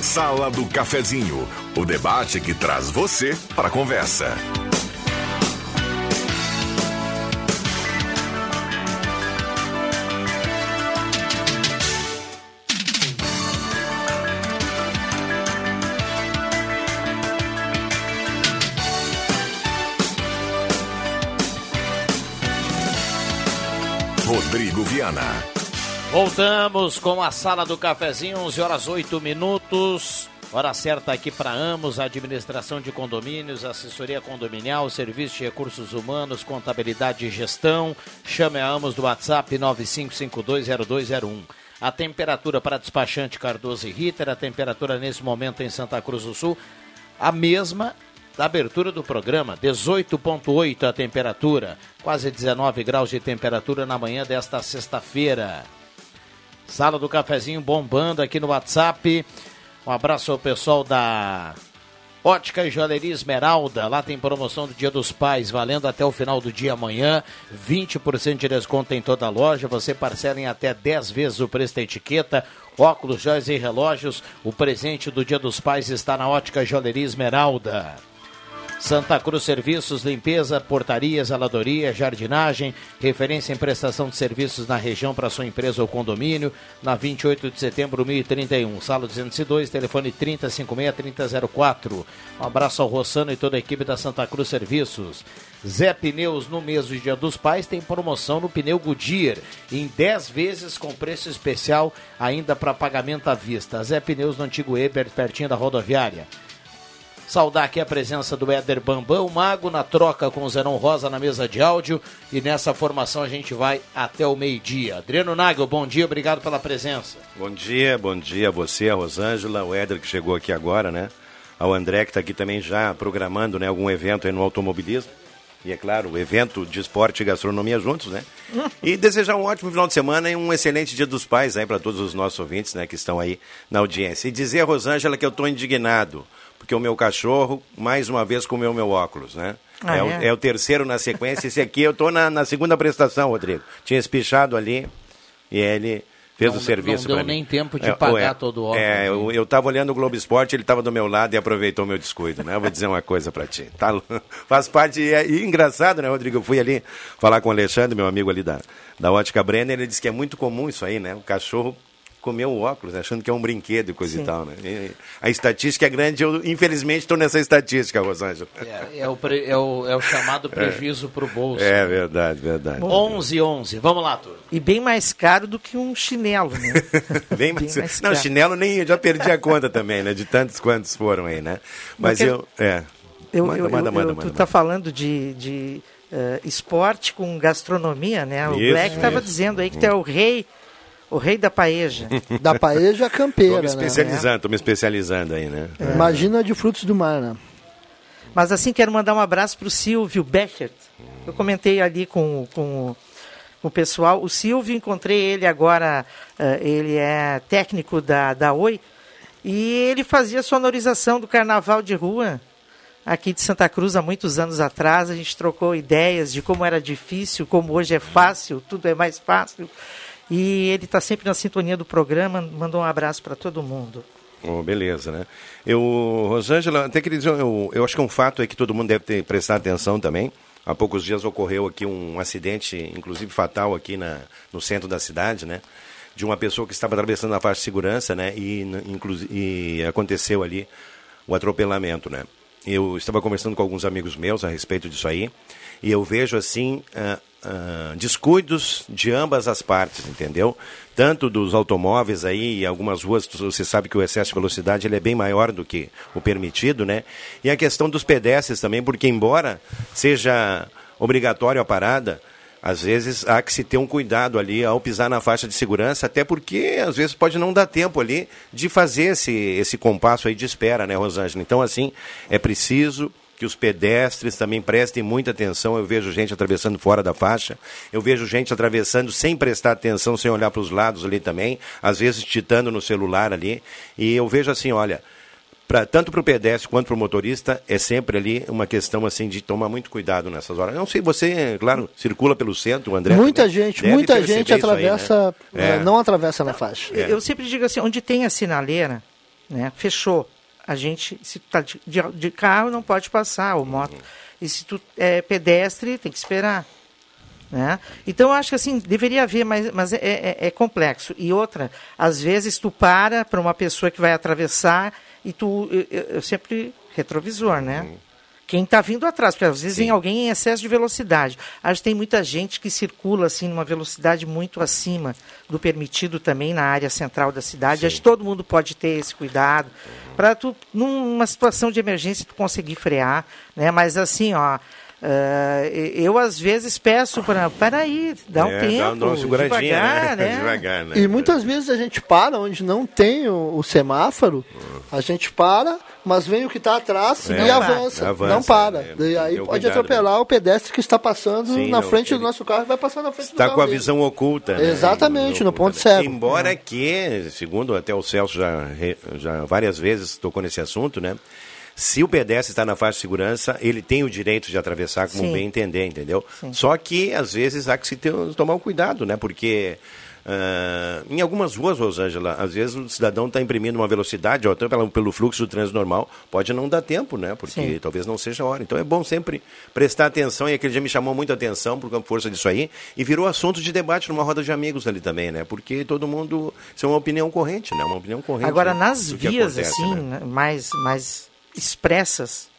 Sala do Cafezinho, o debate que traz você para a conversa. Rodrigo Viana. Voltamos com a Sala do Cafezinho, 11h08. Hora certa aqui para Amos, administração de condomínios, assessoria condominial, serviço de recursos humanos, contabilidade e gestão. Chame a Amos do WhatsApp 95520201. A temperatura para despachante Cardoso e Ritter, a temperatura nesse momento em Santa Cruz do Sul, a mesma da abertura do programa, 18,8 a temperatura, quase 19 graus de temperatura na manhã desta sexta-feira. Sala do Cafezinho bombando aqui no WhatsApp. Um abraço ao pessoal da Ótica e Joalheria Esmeralda. Lá tem promoção do Dia dos Pais, valendo até o final do dia amanhã. 20% de desconto em toda a loja. Você parcela em até 10 vezes o preço da etiqueta. Óculos, joias e relógios. O presente do Dia dos Pais está na Ótica e Joalheria Esmeralda. Santa Cruz Serviços, limpeza, portarias, zeladoria, jardinagem, referência em prestação de serviços na região para sua empresa ou condomínio, na 28 de setembro, 1031, sala 202, telefone 3056-3004. Um abraço ao Rossano e toda a equipe da Santa Cruz Serviços. Zé Pneus, no mês do Dia dos Pais, tem promoção no pneu Goodyear, em 10 vezes com preço especial ainda para pagamento à vista. Zé Pneus, no antigo Ebert, pertinho da rodoviária. Saudar aqui a presença do Éder Bambão, Mago, na troca com o Zenon Rosa na mesa de áudio. E nessa formação a gente vai até o meio-dia. Adriano Nagel, bom dia, obrigado pela presença. Bom dia a você, a Rosângela, o Éder que chegou aqui agora, né? Ao André que está aqui também já programando, né, algum evento aí no automobilismo. E é claro, o evento de esporte e gastronomia juntos, né? E desejar um ótimo final de semana e um excelente Dia dos Pais aí para todos os nossos ouvintes, né, que estão aí na audiência. E dizer a Rosângela que eu estou indignado. Porque o meu cachorro, mais uma vez, comeu meu óculos, né? Ah, é o terceiro na sequência. Esse aqui, eu tô na segunda prestação, Rodrigo. Tinha espichado ali e ele fez o serviço para mim. Não deu nem tempo de pagar todo o óculos. É, eu estava olhando o Globo Esporte, ele estava do meu lado e aproveitou o meu descuido, né? Eu vou dizer uma coisa para ti. Tá, faz parte, e engraçado, né, Rodrigo? Eu fui ali falar com o Alexandre, meu amigo ali da Ótica Brenner, ele disse que é muito comum isso aí, né? O cachorro comeu o óculos, né? Achando que é um brinquedo e coisa Sim. e tal, né? E a estatística é grande, eu infelizmente estou nessa estatística, Rosângela. É o chamado prejuízo para o bolso. É verdade, verdade. 11,11, vamos lá, turma. E bem mais caro do que um chinelo, né? bem mais caro. Não, chinelo nem, eu já perdi a conta também, né? De tantos quantos foram aí, né? Mas manda, tu tá falando de esporte com gastronomia, né? O isso, Black estava dizendo aí que tu é o rei da paeja. Da paeja campeira. Estou me especializando aí, né? É. Imagina de frutos do mar, né? Mas assim, quero mandar um abraço para o Silvio Beckert. Eu comentei ali com o pessoal. O Silvio, encontrei ele agora, ele é técnico da Oi, e ele fazia sonorização do carnaval de rua aqui de Santa Cruz há muitos anos atrás. A gente trocou ideias de como era difícil, como hoje é fácil, tudo é mais fácil. E ele está sempre na sintonia do programa, mandou um abraço para todo mundo. Oh, beleza, né? Rosângela, até queria dizer, eu acho que um fato é que todo mundo deve prestar atenção também. Há poucos dias ocorreu aqui um acidente, inclusive fatal, aqui no centro da cidade, né? De uma pessoa que estava atravessando a faixa de segurança, né? E aconteceu ali o atropelamento, né? Eu estava conversando com alguns amigos meus a respeito disso aí, e eu vejo assim... descuidos de ambas as partes, entendeu? Tanto dos automóveis aí, e algumas ruas, você sabe que o excesso de velocidade ele é bem maior do que o permitido, né? E a questão dos pedestres também, porque embora seja obrigatório a parada, às vezes há que se ter um cuidado ali ao pisar na faixa de segurança, até porque às vezes pode não dar tempo ali de fazer esse compasso aí de espera, né, Rosângela? Então, assim, é preciso que os pedestres também prestem muita atenção. Eu vejo gente atravessando fora da faixa, eu vejo gente atravessando sem prestar atenção, sem olhar para os lados ali também, às vezes digitando no celular ali, e eu vejo assim, olha, tanto para o pedestre quanto para o motorista, é sempre ali uma questão assim de tomar muito cuidado nessas horas. Não sei, você, claro, circula pelo centro, André. Muita gente atravessa, aí, né? Não atravessa na faixa. Eu sempre digo assim, onde tem a sinaleira, né, fechou. A gente, se tu está de carro, não pode passar, ou moto. E se tu é pedestre, tem que esperar. Né? Então, eu acho que assim, deveria haver, mas é complexo. E outra, às vezes tu para uma pessoa que vai atravessar, e tu... Eu sempre... Retrovisor, né? Quem está vindo atrás, porque às vezes vem alguém em excesso de velocidade. Acho que tem muita gente que circula assim numa velocidade muito acima do permitido também na área central da cidade. Sim. Acho que todo mundo pode ter esse cuidado para tu, numa situação de emergência, tu conseguir frear, né? Mas assim, ó, eu às vezes peço para aí, dá um tempo, dá uma seguradinha, devagar, né? Devagar, né? E muitas vezes a gente para onde não tem o semáforo, a gente para, mas vem o que está atrás e avança, não para. E aí pode atropelar o pedestre que está passando na frente do nosso carro e vai passar na frente do carro. Está com a visão oculta. Né? Exatamente, no ponto cego. Embora que, segundo até o Celso já várias vezes tocou nesse assunto, né? Se o pedestre está na faixa de segurança, ele tem o direito de atravessar, como bem entender, entendeu? Sim. Só que, às vezes, há que se tomar um cuidado, né? Porque em algumas ruas, Rosângela, às vezes o cidadão está imprimindo uma velocidade, ou até pelo fluxo do trânsito normal, pode não dar tempo, né? Porque talvez não seja a hora. Então é bom sempre prestar atenção, e aquele dia me chamou muita atenção por força disso aí, e virou assunto de debate numa roda de amigos ali também, né? Porque todo mundo... Isso é uma opinião corrente, né? Uma opinião corrente. Agora, né? Nas vias, acontece, assim, né? mais expressas,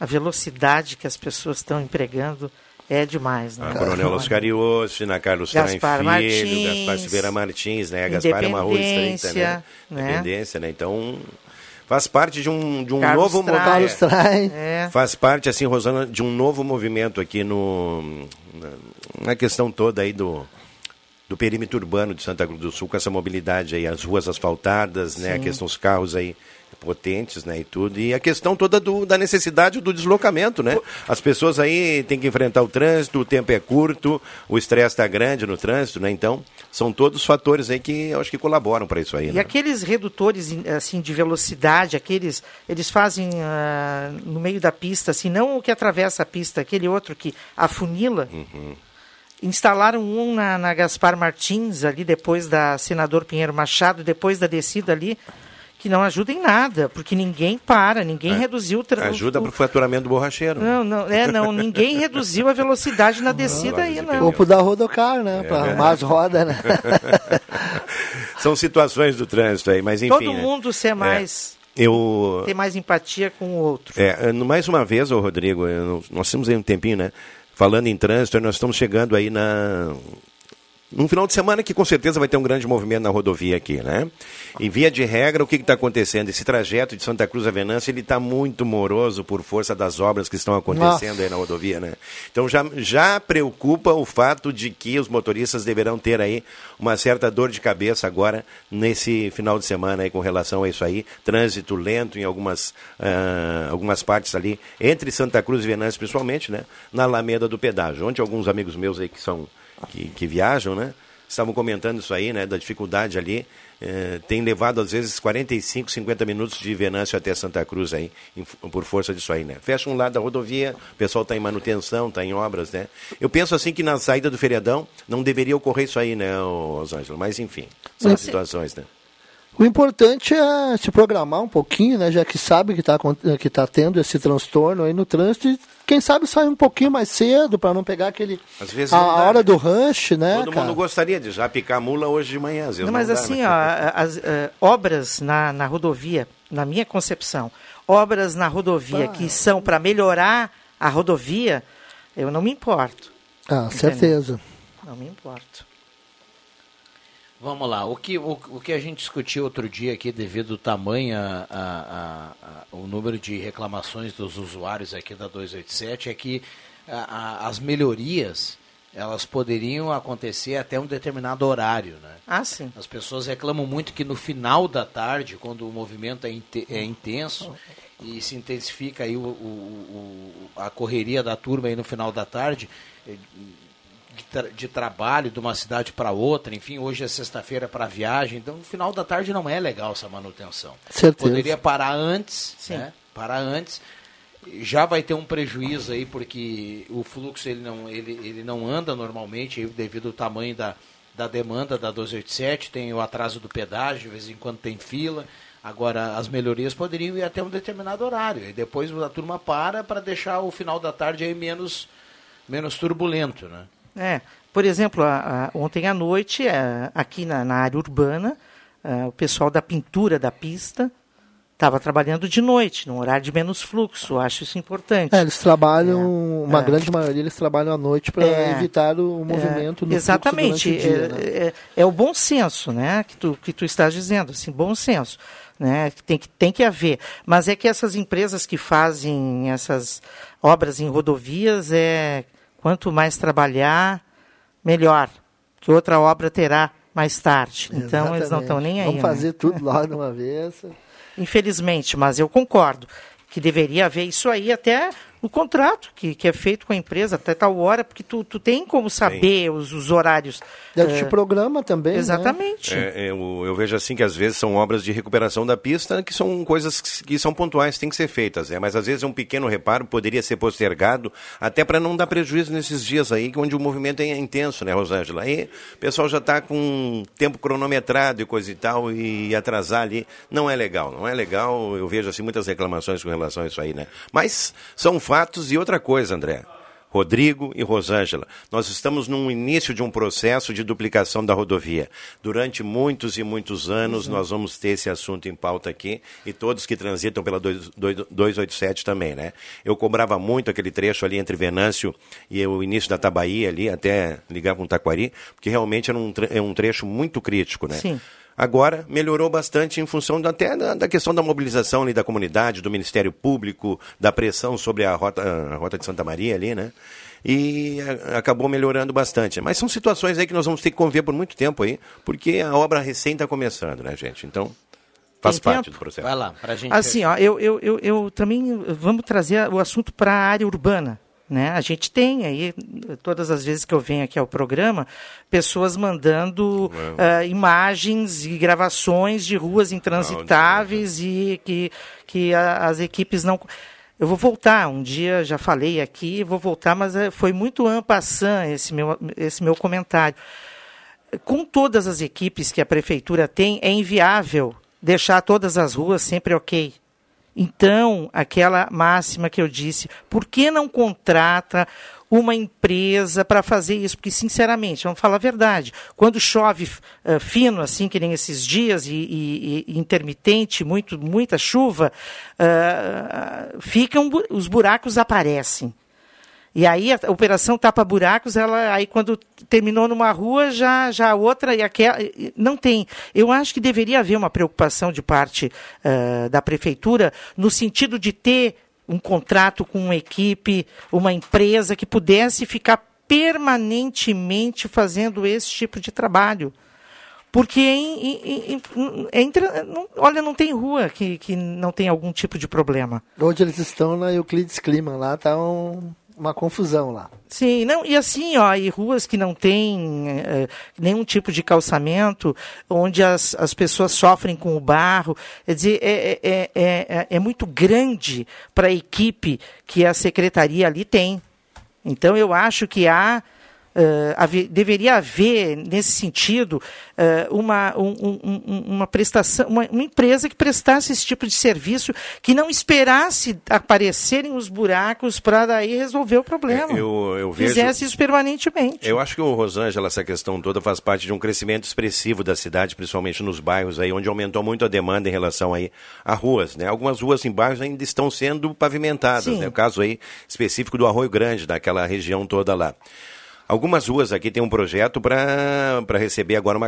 a velocidade que as pessoas estão empregando é demais, né? A Coronel Oscar Iossi, na Carlos Traem Filho, Martins, Gaspar Silveira Martins, né? Gaspar é uma rua estreita, né? Independência, né? Então, faz parte de um novo movimento. Faz parte, assim, Rosana, de um novo movimento aqui na questão toda aí do perímetro urbano de Santa Cruz do Sul, com essa mobilidade aí, as ruas asfaltadas, né? A questão dos carros aí potentes, né, e tudo, e a questão toda da necessidade do deslocamento, né? As pessoas aí têm que enfrentar o trânsito, o tempo é curto, o estresse está grande no trânsito, né? Então, são todos fatores aí que eu acho que colaboram para isso aí, né? E aqueles redutores, assim, de velocidade, aqueles, eles fazem no meio da pista, assim, não o que atravessa a pista, aquele outro que afunila, instalaram um na Gaspar Martins, ali depois da Senador Pinheiro Machado, depois da descida ali, que não ajuda em nada, porque ninguém para, ninguém reduziu... Ajuda para o faturamento do borracheiro. Não, ninguém reduziu a velocidade na descida aí, não. Ou para dar rodocar, né? Para arrumar as rodas, né? São situações do trânsito aí, mas enfim... Todo mundo ser mais... Ter mais empatia com o outro. Mais uma vez, ô Rodrigo, nós temos aí um tempinho, né? Falando em trânsito, nós estamos chegando aí num final de semana que com certeza vai ter um grande movimento na rodovia aqui, né? E via de regra, o que está acontecendo? Esse trajeto de Santa Cruz a Venâncio, ele está muito moroso por força das obras que estão acontecendo aí na rodovia, né? Então já preocupa o fato de que os motoristas deverão ter aí uma certa dor de cabeça agora nesse final de semana aí com relação a isso aí. Trânsito lento em algumas partes ali, entre Santa Cruz e Venâncio principalmente, né? Na Alameda do Pedágio, onde alguns amigos meus aí que viajam, né? Estavam comentando isso aí, né? Da dificuldade ali. Tem levado, às vezes, 45, 50 minutos de Venâncio até Santa Cruz aí, por força disso aí, né? Fecha um lado da rodovia, o pessoal está em manutenção, está em obras, né? Eu penso assim que na saída do feriadão não deveria ocorrer isso aí, né, Rosângela? Mas, enfim, são as situações, né? O importante é se programar um pouquinho, né? Já que sabe que está tendo esse transtorno aí no trânsito, e quem sabe sair um pouquinho mais cedo para não pegar aquele... Às vezes a hora do rush, né? Todo mundo gostaria de já picar mula hoje de manhã. Não, mas assim, as obras na rodovia, na minha concepção, obras na rodovia que são para melhorar a rodovia, eu não me importo. Certeza. Não me importo. Vamos lá, o que a gente discutiu outro dia aqui, devido ao tamanho, o número de reclamações dos usuários aqui da 287, é que as melhorias, elas poderiam acontecer até um determinado horário, né? Ah, sim. As pessoas reclamam muito que no final da tarde, quando o movimento é intenso e se intensifica aí a correria da turma aí no final da tarde... de trabalho de uma cidade para outra, enfim, hoje é sexta-feira para viagem, então no final da tarde não é legal essa manutenção. Certeza. Poderia parar antes, né? Parar antes, já vai ter um prejuízo aí, porque o fluxo ele não anda normalmente, devido ao tamanho da demanda da 287, tem o atraso do pedágio, de vez em quando tem fila. Agora, as melhorias poderiam ir até um determinado horário, e depois a turma para deixar o final da tarde aí menos turbulento, né? Por exemplo, ontem à noite, aqui na área urbana, o pessoal da pintura da pista estava trabalhando de noite, num horário de menos fluxo, acho isso importante. Eles trabalham, uma grande maioria, eles trabalham à noite para evitar o movimento no fluxo durante o dia, né? É o bom senso, né, que tu estás dizendo, assim, bom senso, né, que tem que haver. Mas é que essas empresas que fazem essas obras em rodovias quanto mais trabalhar, melhor, que outra obra terá mais tarde. Exatamente. Então, eles não estão nem aí. Vamos fazer tudo lá de uma vez. Infelizmente, mas eu concordo que deveria haver isso aí até o contrato que é feito com a empresa até tal hora, porque tu tem como saber os horários. Deve te programa também. Exatamente. Né? Eu vejo assim que às vezes são obras de recuperação da pista que são coisas que são pontuais, têm que ser feitas. Mas às vezes um pequeno reparo poderia ser postergado até para não dar prejuízo nesses dias aí, onde o movimento é intenso, né, Rosângela? Aí o pessoal já está com tempo cronometrado e coisa e tal, e atrasar ali não é legal. Não é legal, eu vejo assim muitas reclamações com relação a isso aí, né? Mas são fatos. E outra coisa, André, Rodrigo e Rosângela, nós estamos no início de um processo de duplicação da rodovia. Durante muitos e muitos anos nós vamos ter esse assunto em pauta aqui, e todos que transitam pela 287 também, né? Eu cobrava muito aquele trecho ali entre Venâncio e o início da Tabaí ali, até ligar com o Taquari, porque realmente era um trecho muito crítico, né? Sim. Agora, melhorou bastante em função até da questão da mobilização ali da comunidade, do Ministério Público, da pressão sobre a rota de Santa Maria ali, né? E acabou melhorando bastante. Mas são situações aí que nós vamos ter que conviver por muito tempo aí, porque a obra recém está começando, né, gente? Então, faz parte do processo. Vai lá, pra gente... Assim, eu também... Vamos trazer o assunto para a área urbana, né? A gente tem aí, todas as vezes que eu venho aqui ao programa, pessoas mandando imagens e gravações de ruas intransitáveis e que as equipes não... Eu vou voltar, um dia já falei aqui, vou voltar, mas foi muito en passant esse meu comentário. Com todas as equipes que a prefeitura tem, é inviável deixar todas as ruas sempre ok. Então, aquela máxima que eu disse, por que não contrata uma empresa para fazer isso? Porque, sinceramente, vamos falar a verdade, quando chove fino, assim que nem esses dias, e intermitente, muita chuva, os buracos aparecem. E aí a operação tapa-buracos, aí quando terminou numa rua, já a outra e aquela... Não tem. Eu acho que deveria haver uma preocupação de parte da prefeitura no sentido de ter um contrato com uma equipe, uma empresa que pudesse ficar permanentemente fazendo esse tipo de trabalho. Porque olha, não tem rua que não tem algum tipo de problema. Onde eles estão, na Euclides Clima, lá está uma confusão lá. Sim, não, e assim, ó, e ruas que não têm nenhum tipo de calçamento, onde as pessoas sofrem com o barro. Quer dizer, é muito grande para a equipe que a secretaria ali tem. Então, eu acho que deveria haver, nesse sentido, uma prestação, uma empresa que prestasse esse tipo de serviço, que não esperasse aparecerem os buracos para daí resolver o problema. Eu fizesse isso permanentemente. Eu acho que, Rosângela, essa questão toda faz parte de um crescimento expressivo da cidade, principalmente nos bairros, aí, onde aumentou muito a demanda em relação aí a ruas, né? Algumas ruas em bairros ainda estão sendo pavimentadas, né? O caso aí específico do Arroio Grande, daquela região toda lá. Algumas ruas aqui tem um projeto para receber agora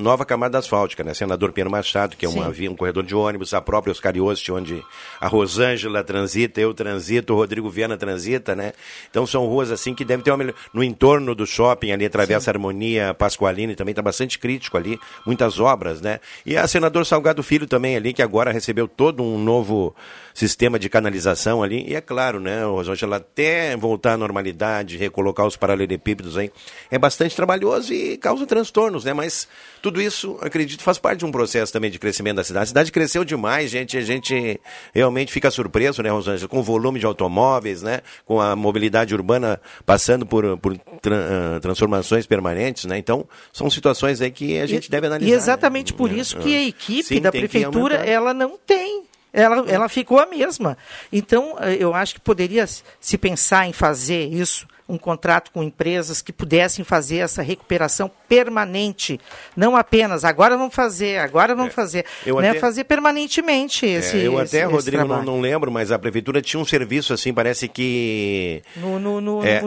nova camada asfáltica, né? Senador Pinheiro Machado, que é um corredor de ônibus, a própria Oscar Ioste, onde a Rosângela transita, eu transito, o Rodrigo Viana transita, né? Então são ruas assim que devem ter uma melhor... No entorno do shopping ali, atravessa a Harmonia, Pascoalini também está bastante crítico ali, muitas obras, né? E a Senador Salgado Filho também ali, que agora recebeu todo um novo sistema de canalização ali, e é claro, né, Rosângela, até voltar à normalidade, recolocar os paralelepípedos, hein? É bastante trabalhoso e causa transtornos, né? Mas tudo isso, acredito, faz parte de um processo também de crescimento da cidade. A cidade cresceu demais, gente. A gente realmente fica surpreso, né, Rosângela? Com o volume de automóveis, né? Com a mobilidade urbana passando por transformações permanentes, né? Então, são situações aí que a gente deve analisar. E exatamente, né? Por isso que a equipe da prefeitura, ela não tem. Ela ficou a mesma. Então, eu acho que poderia se pensar em fazer isso, um contrato com empresas que pudessem fazer essa recuperação permanente, não apenas agora vamos fazer, fazer permanentemente esse trabalho. Rodrigo, não lembro, mas a prefeitura tinha um serviço assim, parece que...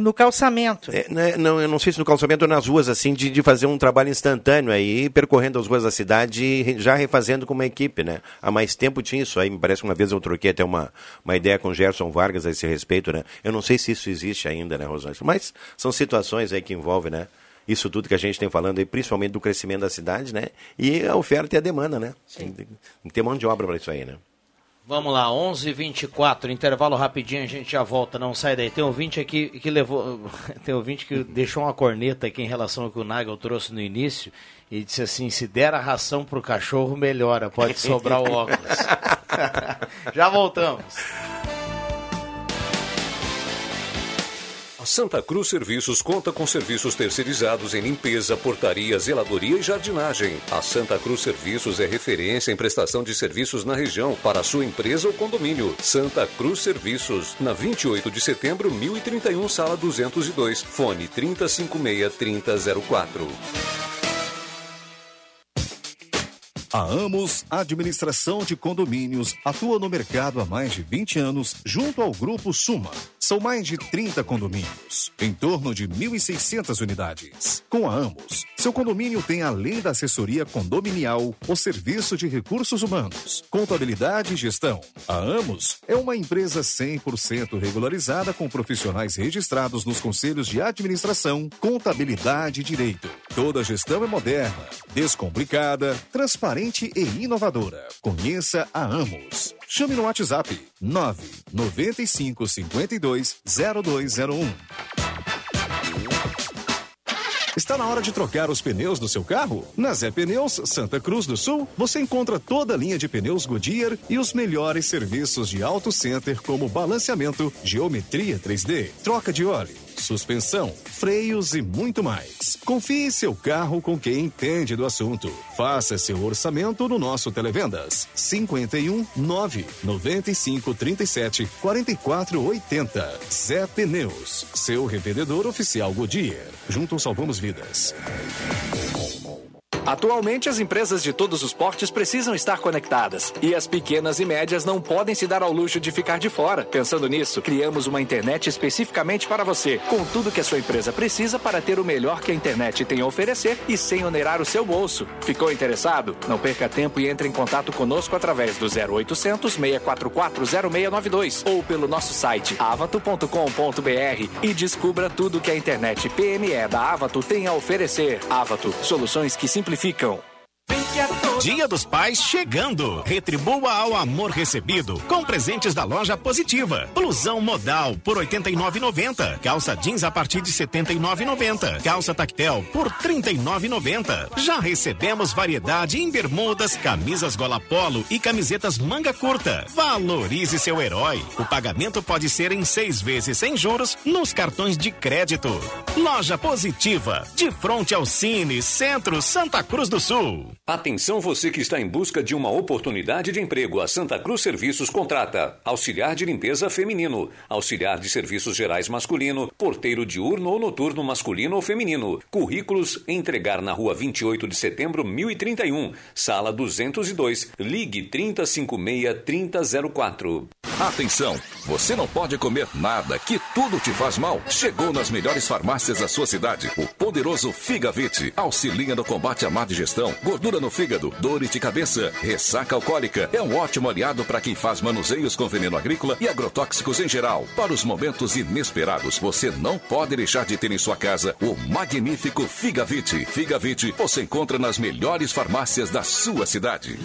No calçamento. Eu não sei se no calçamento ou nas ruas, assim, de fazer um trabalho instantâneo aí, percorrendo as ruas da cidade, já refazendo com uma equipe, né? Há mais tempo tinha isso aí, me parece que uma vez eu troquei até uma ideia com o Gerson Vargas a esse respeito, né? Eu não sei se isso existe ainda, né, Rosângela? Mas são situações aí que envolvem, né? Isso tudo que a gente tem falando aí, principalmente do crescimento da cidade, né? E a oferta e a demanda, né? Tem que ter mão de obra para isso aí, né? Vamos lá, 11h24, intervalo rapidinho, a gente já volta, não sai daí. Tem ouvinte aqui que deixou uma corneta aqui em relação ao que o Nagel trouxe no início e disse assim: se der a ração pro cachorro, melhora, pode sobrar o óculos. Já voltamos. A Santa Cruz Serviços conta com serviços terceirizados em limpeza, portaria, zeladoria e jardinagem. A Santa Cruz Serviços é referência em prestação de serviços na região para a sua empresa ou condomínio. Santa Cruz Serviços, na 28 de setembro, 1031, sala 202, fone 3056-3004. A Amos Administração de Condomínios atua no mercado há mais de 20 anos junto ao Grupo Suma. São mais de 30 condomínios, em torno de 1.600 unidades. Com a Amos, seu condomínio tem, além da assessoria condominial, o serviço de recursos humanos, contabilidade e gestão. A Amos é uma empresa 100% regularizada com profissionais registrados nos conselhos de administração, contabilidade e direito. Toda a gestão é moderna, descomplicada, transparente e inovadora. Conheça a Amos. Chame no WhatsApp 995520201. Está na hora de trocar os pneus do seu carro? Na Zé Pneus, Santa Cruz do Sul, você encontra toda a linha de pneus Goodyear e os melhores serviços de auto center como balanceamento, geometria 3D, troca de óleo, suspensão, freios e muito mais. Confie seu carro com quem entende do assunto. Faça seu orçamento no nosso Televendas 51 9 95 37 44 80. Zé Pneus, seu revendedor oficial Goodyear. Juntos salvamos vidas. Atualmente, as empresas de todos os portes precisam estar conectadas. E as pequenas e médias não podem se dar ao luxo de ficar de fora. Pensando nisso, criamos uma internet especificamente para você, com tudo que a sua empresa precisa para ter o melhor que a internet tem a oferecer e sem onerar o seu bolso. Ficou interessado? Não perca tempo e entre em contato conosco através do 0800 644 0692 ou pelo nosso site avato.com.br e descubra tudo que a internet PME da Avato tem a oferecer. Avato, soluções que simplesmente simplificam. Dia dos Pais chegando. Retribua ao amor recebido com presentes da Loja Positiva. Blusão modal por R$ 89,90. Calça jeans a partir de R$ 79,90. Calça tactel por R$ 39,90. Já recebemos variedade em bermudas, camisas gola polo e camisetas manga curta. Valorize seu herói. O pagamento pode ser em 6 vezes sem juros nos cartões de crédito. Loja Positiva, de frente ao Cine Centro, Santa Cruz do Sul. Atenção, você que está em busca de uma oportunidade de emprego. A Santa Cruz Serviços contrata auxiliar de limpeza feminino, auxiliar de serviços gerais masculino, porteiro diurno ou noturno masculino ou feminino. Currículos entregar na Rua 28 de Setembro, 1031, Sala 202. Ligue 3056-3004. Atenção, você não pode comer nada que tudo te faz mal. Chegou nas melhores farmácias da sua cidade o poderoso Figavit, auxilia no combate à má digestão, gordura no fígado, dores de cabeça, ressaca alcoólica. É um ótimo aliado para quem faz manuseios com veneno agrícola e agrotóxicos em geral. Para os momentos inesperados, você não pode deixar de ter em sua casa o magnífico Figavit. Figavit você encontra nas melhores farmácias da sua cidade.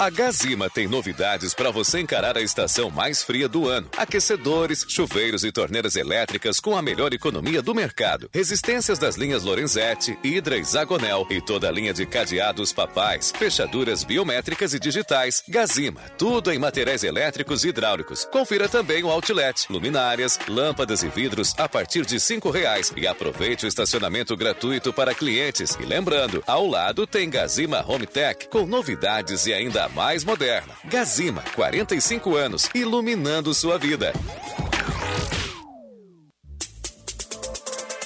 A Gazima tem novidades para você encarar a estação mais fria do ano. Aquecedores, chuveiros e torneiras elétricas com a melhor economia do mercado. Resistências das linhas Lorenzetti, Hydra e Zagonel e toda a linha de cadeados papais, fechaduras biométricas e digitais. Gazima, tudo em materiais elétricos e hidráulicos. Confira também o outlet, luminárias, lâmpadas e vidros a partir de R$ 5,00 e aproveite o estacionamento gratuito para clientes. E lembrando, ao lado tem Gazima Home Tech com novidades e ainda mais moderna. Gazima, 45 anos, iluminando sua vida.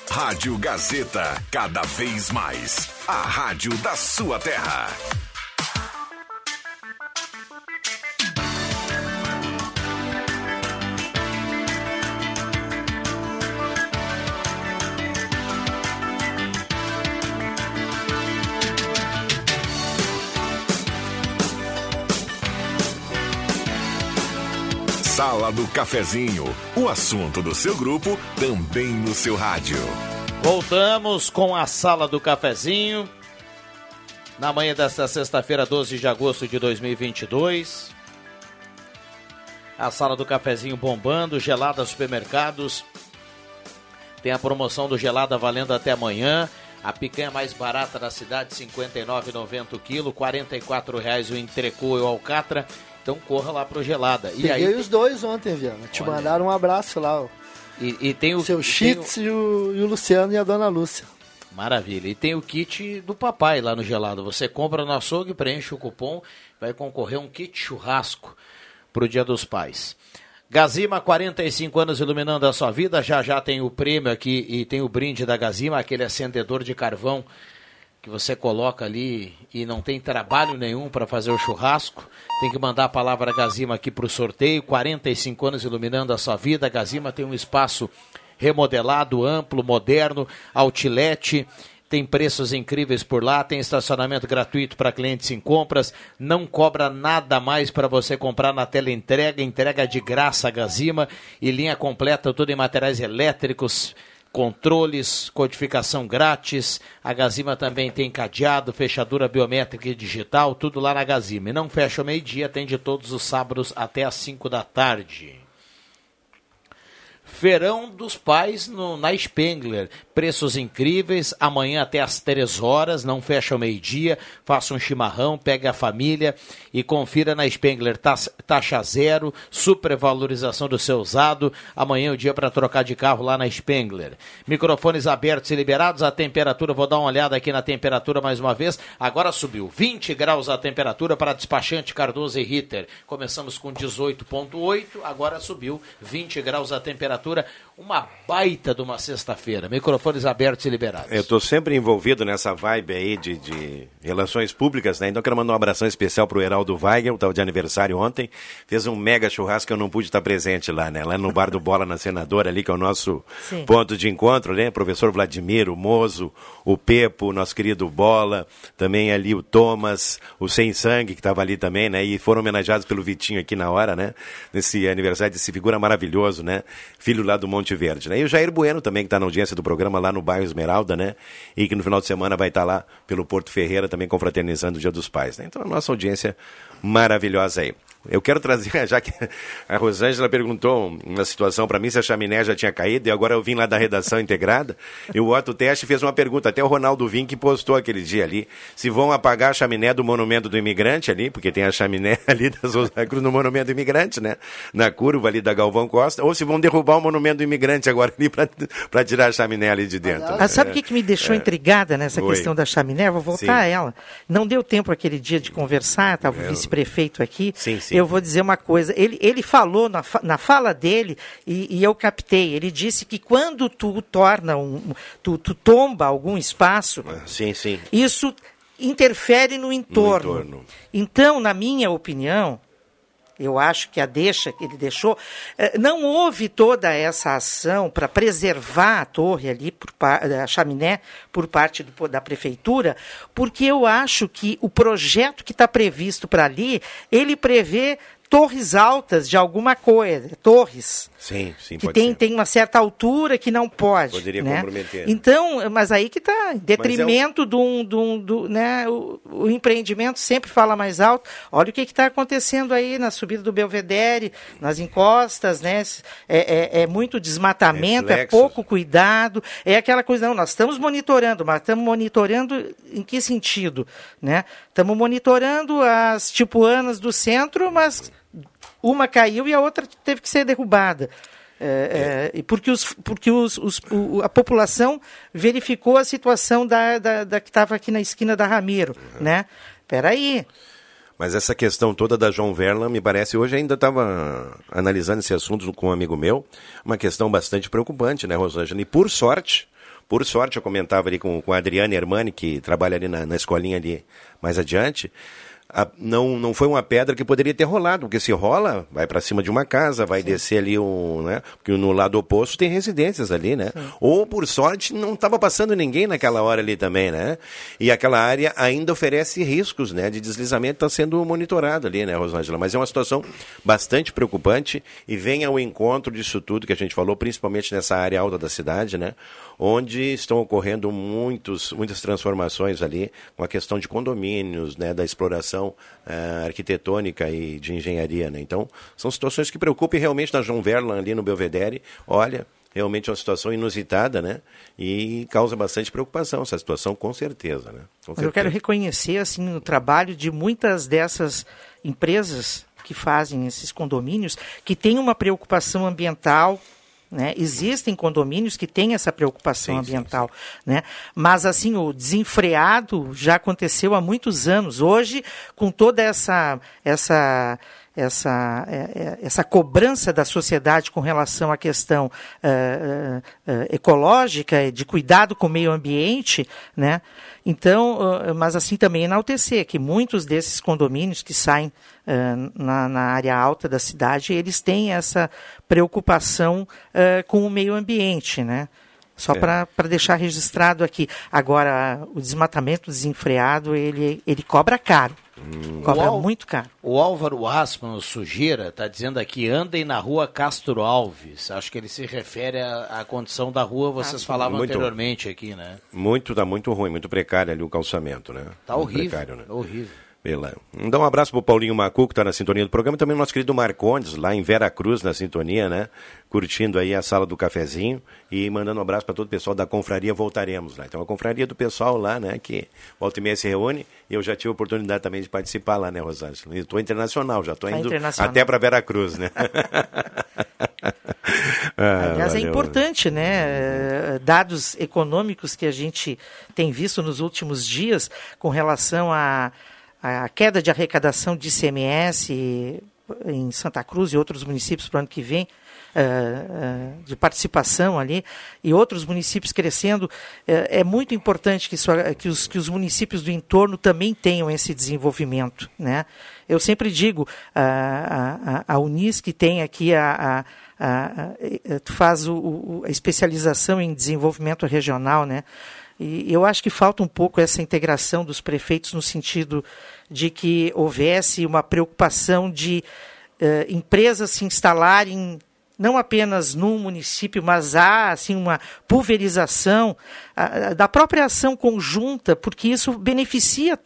Rádio Gazeta, cada vez mais a rádio da sua terra. Sala do Cafezinho, o assunto do seu grupo, também no seu rádio. Voltamos com a Sala do Cafezinho, na manhã desta sexta-feira, 12 de agosto de 2022. A Sala do Cafezinho bombando, Gelada Supermercados. Tem a promoção do Gelada valendo até amanhã. A picanha mais barata da cidade, R$ 59,90 o quilo, R$ 44,00 o entrecô e o alcatra. Então corra lá pro Gelada. E peguei aí os dois ontem, Viana. Te mandaram um abraço lá. E tem o seu Chitz e o Luciano e a dona Lúcia. Maravilha. E tem o kit do papai lá no Gelada. Você compra no açougue, preenche o cupom, vai concorrer um kit churrasco pro Dia dos Pais. Gazima, 45 anos iluminando a sua vida. Já já tem o prêmio aqui e tem o brinde da Gazima, aquele acendedor de carvão que você coloca ali e não tem trabalho nenhum para fazer o churrasco. Tem que mandar a palavra Gazima aqui para o sorteio. 45 anos iluminando a sua vida. A Gazima tem um espaço remodelado, amplo, moderno, outlet. Tem preços incríveis por lá. Tem estacionamento gratuito para clientes em compras. Não cobra nada mais para você comprar na tela entrega. Entrega de graça a Gazima. E linha completa, tudo em materiais elétricos, controles, codificação grátis. A Gazima também tem cadeado, fechadura biométrica e digital, tudo lá na Gazima. E não fecha ao meio-dia, atende todos os sábados até às 5 da tarde. Feirão dos Pais na Spengler. Preços incríveis, amanhã até às 3 horas, não fecha ao meio-dia. Faça um chimarrão, pega a família e confira na Spengler. Taxa zero, supervalorização do seu usado. Amanhã é o dia para trocar de carro lá na Spengler. Microfones abertos e liberados. A temperatura, vou dar uma olhada aqui na temperatura mais uma vez. Agora subiu 20 graus a temperatura para Despachante Cardoso e Ritter. Começamos com 18,8, agora subiu 20 graus a temperatura. Uma baita de uma sexta-feira. Microfones abertos e liberados. Eu estou sempre envolvido nessa vibe aí de relações públicas, né? Então quero mandar um abração especial pro Heraldo Weigel, estava de aniversário ontem. Fez um mega churrasco que eu não pude estar presente lá, né? Lá no Bar do Bola, na Senadora, ali, que é o nosso Sim. ponto de encontro, né? Professor Vladimir, o Mozo, o Pepo, o nosso querido Bola, também ali o Thomas, o Sem Sangue, que estava ali também, né? E foram homenageados pelo Vitinho aqui na hora, né? Nesse aniversário desse figura maravilhoso, né? Filho lá do Monte Verde, né? E o Jair Bueno também, que está na audiência do programa lá no bairro Esmeralda, né? E que no final de semana vai estar lá pelo Porto Ferreira também confraternizando o Dia dos Pais, né? Então a nossa audiência maravilhosa aí. Eu quero trazer, já que a Rosângela perguntou uma situação para mim, se a chaminé já tinha caído, e agora eu vim lá da redação integrada, e o Otto Teste fez uma pergunta, até o Ronaldo Vinck postou aquele dia ali, se vão apagar a chaminé do Monumento do Imigrante ali, porque tem a chaminé ali da Santa Cruz no Monumento do Imigrante, né, na curva ali da Galvão Costa, ou se vão derrubar o Monumento do Imigrante agora ali para tirar a chaminé ali de dentro. Ah, né? Sabe o que me deixou intrigada nessa Oi. Questão da chaminé? Vou voltar sim. a ela. Não deu tempo aquele dia de conversar, estava o vice-prefeito aqui, sim. Eu vou dizer uma coisa, ele falou na fala dele, e eu captei, ele disse que quando tu tomba algum espaço, sim. isso interfere no entorno. Então, na minha opinião, eu acho que a deixa que ele deixou, não houve toda essa ação para preservar a torre ali, a chaminé, por parte da prefeitura, porque eu acho que o projeto que está previsto para ali, ele prevê torres altas de alguma coisa, torres sim, que tem uma certa altura que não pode. Poderia comprometer. Então, mas aí que está, em detrimento o empreendimento sempre fala mais alto. Olha o que está acontecendo aí na subida do Belvedere, nas encostas, né? É muito desmatamento, é pouco cuidado, é aquela coisa, nós estamos monitorando, mas estamos monitorando em que sentido? Né? Estamos monitorando as tipuanas do centro, mas uma caiu e a outra teve que ser derrubada. Porque a população verificou a situação da que estava aqui na esquina da Ramiro. Né? Peraí. Mas essa questão toda da João Verla, me parece, hoje ainda estava analisando esse assunto com um amigo meu, uma questão bastante preocupante, né, Rosângela? E por sorte, eu comentava ali com a Adriana Hermani, que trabalha ali na escolinha ali mais adiante. Não foi uma pedra que poderia ter rolado, porque se rola, vai para cima de uma casa, vai Sim. descer ali, né? Porque no lado oposto tem residências ali, né? Sim. Ou, por sorte, não estava passando ninguém naquela hora ali também, né? E aquela área ainda oferece riscos, né? De deslizamento, está sendo monitorado ali, né, Rosângela? Mas é uma situação bastante preocupante e vem ao encontro disso tudo que a gente falou, principalmente nessa área alta da cidade, né? Onde estão ocorrendo muitas transformações ali, com a questão de condomínios, né, da exploração arquitetônica e de engenharia, né? Então, são situações que preocupam realmente na João Verlan, ali no Belvedere. Olha, realmente é uma situação inusitada, né? E causa bastante preocupação essa situação, com certeza, né? Com certeza. Eu quero reconhecer, assim, o trabalho de muitas dessas empresas que fazem esses condomínios, que têm uma preocupação ambiental, né? Existem condomínios que têm essa preocupação ambiental, sim. Né? Mas assim, o desenfreado já aconteceu há muitos anos. Hoje, com toda essa cobrança da sociedade com relação à questão ecológica, de cuidado com o meio ambiente, né? Então, mas assim também enaltecer que muitos desses condomínios que saem na área alta da cidade, eles têm essa preocupação com o meio ambiente, né? Só para deixar registrado aqui. Agora, o desmatamento desenfreado, ele cobra caro. Cobra muito caro. O Álvaro Asma nos sugira, está dizendo aqui, andem na rua Castro Alves. Acho que ele se refere à condição da rua, vocês falavam muito, anteriormente aqui, né? Está muito ruim, muito precário ali o calçamento, né? Está horrível, precário, né? Horrível. Beleza. Então, um abraço pro Paulinho Macu, que tá na sintonia do programa, e também o nosso querido Marcondes, lá em Vera Cruz, na sintonia, né? Curtindo aí a sala do cafezinho e mandando um abraço para todo o pessoal da confraria Voltaremos lá. Então, a confraria do pessoal lá, né? Que volta e meia se reúne, e eu já tive a oportunidade também de participar lá, né, Rosângela? Estou internacional, já estou indo até para Vera Cruz, né? Aliás, valeu. É importante, né? Dados econômicos que a gente tem visto nos últimos dias com relação a queda de arrecadação de ICMS em Santa Cruz e outros municípios para o ano que vem, de participação ali, e outros municípios crescendo, é muito importante que os municípios do entorno também tenham esse desenvolvimento, né? Eu sempre digo, a Unisc tem aqui tu faz a especialização em desenvolvimento regional, né? E eu acho que falta um pouco essa integração dos prefeitos no sentido de que houvesse uma preocupação de empresas se instalarem não apenas num município, mas há assim, uma pulverização da própria ação conjunta, porque isso beneficia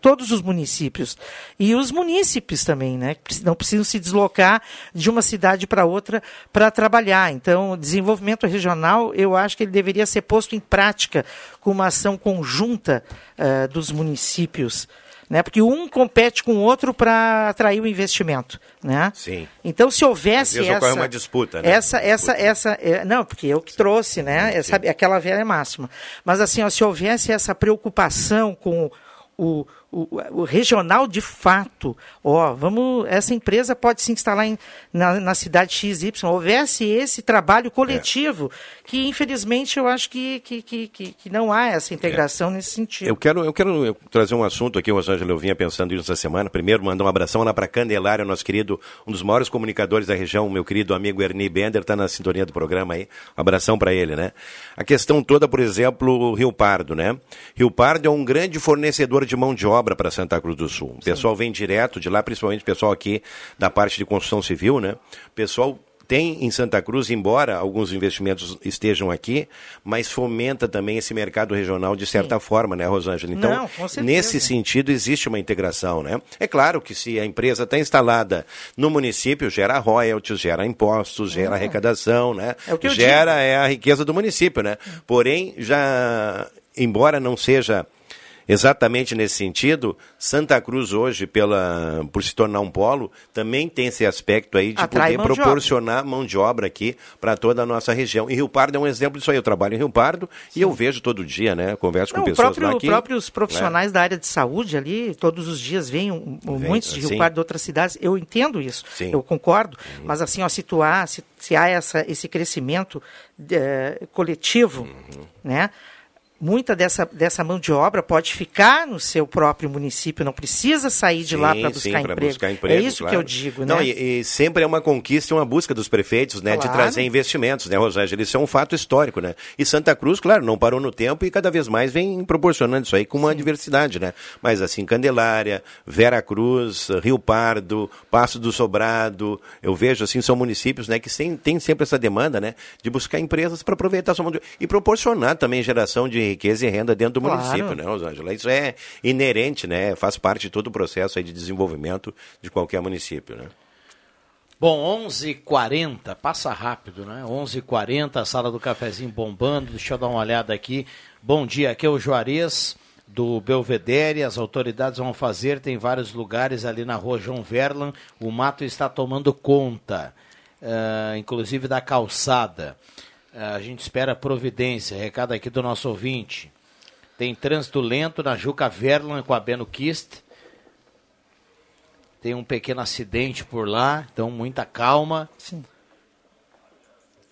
todos os municípios. E os munícipes também, né? Não precisam se deslocar de uma cidade para outra para trabalhar. Então, o desenvolvimento regional, eu acho que ele deveria ser posto em prática com uma ação conjunta dos municípios. Né? Porque um compete com o outro para atrair o investimento, né? Sim. Então, se houvesse essa... uma disputa, né? Não, porque eu que trouxe, né? Sim. Aquela velha máxima. Mas, assim, ó, se houvesse essa preocupação com o regional de fato, essa empresa pode se instalar na cidade XY, houvesse esse trabalho coletivo, que infelizmente eu acho que não há essa integração nesse sentido. Eu quero trazer um assunto aqui, Rosângela, eu vinha pensando nisso essa semana. Primeiro, mandar um abração lá para Candelária, nosso querido, um dos maiores comunicadores da região, meu querido amigo Ernie Bender, está na sintonia do programa aí, um abração para ele, né? A questão toda, por exemplo, Rio Pardo, né? Rio Pardo é um grande fornecedor de mão de obra para Santa Cruz do Sul. O pessoal vem direto de lá, principalmente o pessoal aqui da parte de construção civil, né? O pessoal tem em Santa Cruz, embora alguns investimentos estejam aqui, mas fomenta também esse mercado regional de certa forma, né, Rosângela? Então, nesse sentido, existe uma integração, né? É claro que se a empresa está instalada no município, gera royalties, gera impostos, gera arrecadação, né? É a riqueza do município, né? Porém, já, embora não seja... exatamente nesse sentido, Santa Cruz hoje, por se tornar um polo, também tem esse aspecto aí de poder proporcionar mão de obra aqui para toda a nossa região. E Rio Pardo é um exemplo disso aí. Eu trabalho em Rio Pardo e eu vejo todo dia, né? Converso com pessoas lá aqui. Os próprios profissionais da área de saúde ali, todos os dias vêm muitos de Rio Pardo, de outras cidades. Eu entendo isso, eu concordo, mas assim, ó, se há esse crescimento coletivo, né? Muita dessa mão de obra pode ficar no seu próprio município, não precisa sair de lá para buscar emprego. É isso que eu digo, né? Não, e sempre é uma conquista e uma busca dos prefeitos, né, de trazer investimentos, né, Rosângela? Isso é um fato histórico, né? E Santa Cruz, claro, não parou no tempo e cada vez mais vem proporcionando isso aí com uma diversidade, né? Mas assim, Candelária, Vera Cruz, Rio Pardo, Passo do Sobrado, eu vejo assim, são municípios, né, que tem sempre essa demanda, né, de buscar empresas para aproveitar a sua mão de obra e proporcionar também geração de riqueza e renda dentro do município, né, Rosângela? Isso é inerente, né? Faz parte de todo o processo aí de desenvolvimento de qualquer município, né? Bom, 11h40, passa rápido, né? 11h40, a sala do cafezinho bombando. Deixa eu dar uma olhada aqui. Bom dia, aqui é o Juarez do Belvedere. As autoridades vão fazer, tem vários lugares ali na rua João Verlan. O mato está tomando conta, inclusive da calçada. A gente espera providência. Recado aqui do nosso ouvinte. Tem trânsito lento na Juca Verlan com a Beno Kist. Tem um pequeno acidente por lá, então muita calma. Sim.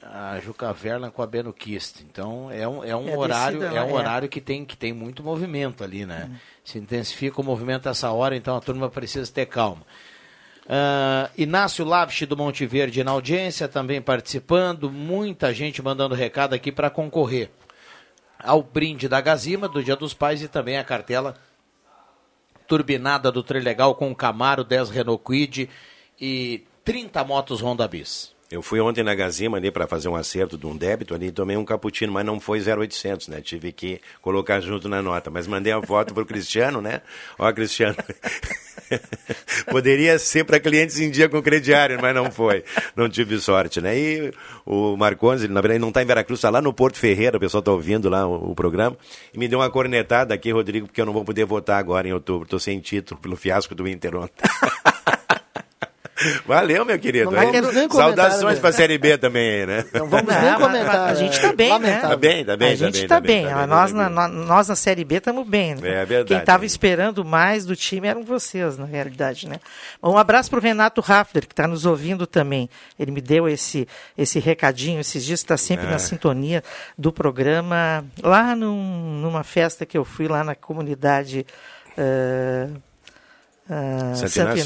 A Juca Verlan com a Beno Kist. Então é um horário que tem muito movimento ali, né? Se intensifica o movimento essa hora, então a turma precisa ter calma. Inácio Lavich do Monte Verde na audiência, também participando, muita gente mandando recado aqui para concorrer ao brinde da Gazima do Dia dos Pais e também a cartela turbinada do Trilegal com Camaro, 10 Renault Kwid e 30 motos Honda Biz. Eu fui ontem na Gazima ali para fazer um acerto de um débito ali, tomei um cappuccino, mas não foi 0,800, né? Tive que colocar junto na nota, mas mandei a foto pro Cristiano, né? Ó, Cristiano, poderia ser para clientes em dia com crediário, mas não foi, não tive sorte, né? E o Marcondes, ele, na verdade, não está em Veracruz, está lá no Porto Ferreira, o pessoal está ouvindo lá o programa, e me deu uma cornetada aqui, Rodrigo, porque eu não vou poder votar agora em outubro, estou sem título pelo fiasco do Inter ontem. Valeu, meu querido. Saudações para a Série B também, né? Não vamos nem comentar. A gente está bem, lamentável, né? Está bem, está bem. A gente está bem. Nós na Série B estamos bem. Né? É verdade. Quem estava esperando mais do time eram vocês, na realidade, né? Um abraço para o Renato Raffler, que está nos ouvindo também. Ele me deu esse recadinho esses dias, está sempre na sintonia do programa. Lá numa festa que eu fui, lá na comunidade... Santo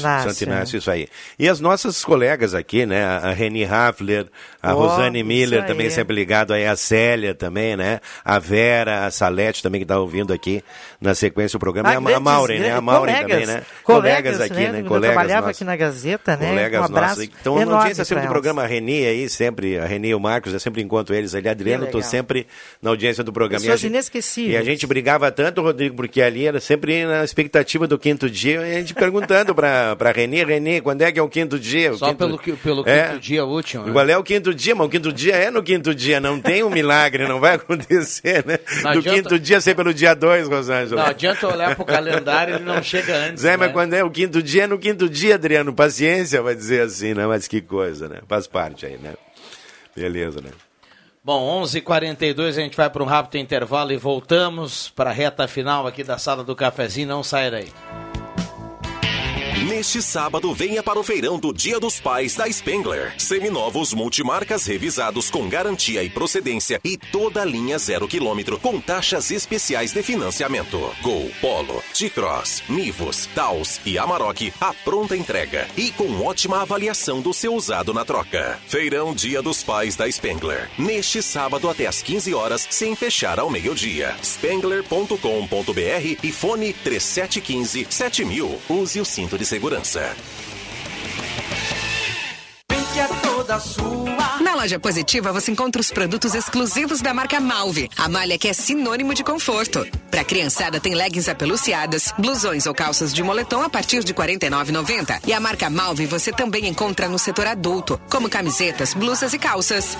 Inácio, isso aí. E as nossas colegas aqui, né? A Reni Raffler, a Rosane Miller, também sempre ligado aí, a Célia também, né? A Vera, a Salete também, que está ouvindo aqui na sequência do programa. A Maureen, né? A Maureen também, né? Colegas aqui, né? Colegas trabalhava aqui na Gazeta, né? Colegas nossos. Então, na audiência sempre do programa, a Reni aí, sempre, a Reni e o Marcos, eu sempre encontro eles ali. Adriano, estou sempre na audiência do programa. Pessoas inesquecíveis. E a gente brigava tanto, Rodrigo, porque ali era sempre na expectativa do quinto dia, a gente perguntando para Reni, quando é que é o quinto dia? Pelo quinto dia último. Né? Qual é o quinto dia? Mas o quinto dia é no quinto dia, não tem um milagre, não vai acontecer, né? Não adianta... quinto dia ser pelo dia 2, Rosângela. Não adianta olhar pro calendário, ele não chega antes. Zé, né? Mas quando é o quinto dia, é no quinto dia, Adriano. Paciência, vai dizer assim, né? Mas que coisa, né? Faz parte aí, né? Beleza, né? Bom, 11h42, a gente vai para um rápido intervalo e voltamos para a reta final aqui da sala do cafezinho. Não sai daí. Neste sábado, venha para o Feirão do Dia dos Pais da Spengler. Seminovos multimarcas revisados com garantia e procedência e toda a linha 0 km com taxas especiais de financiamento. Gol, Polo, T-Cross, Nivus, Taos e Amarok à pronta entrega e com ótima avaliação do seu usado na troca. Feirão Dia dos Pais da Spengler. Neste sábado até às 15 horas, sem fechar ao meio-dia. Spengler.com.br e fone 3715-7000. Use o cinto de segurança. Na Loja Positiva você encontra os produtos exclusivos da marca Malve, a malha que é sinônimo de conforto. Pra criançada tem leggings apeluciadas, blusões ou calças de moletom a partir de R$ 49,90. E a marca Malve você também encontra no setor adulto, como camisetas, blusas e calças.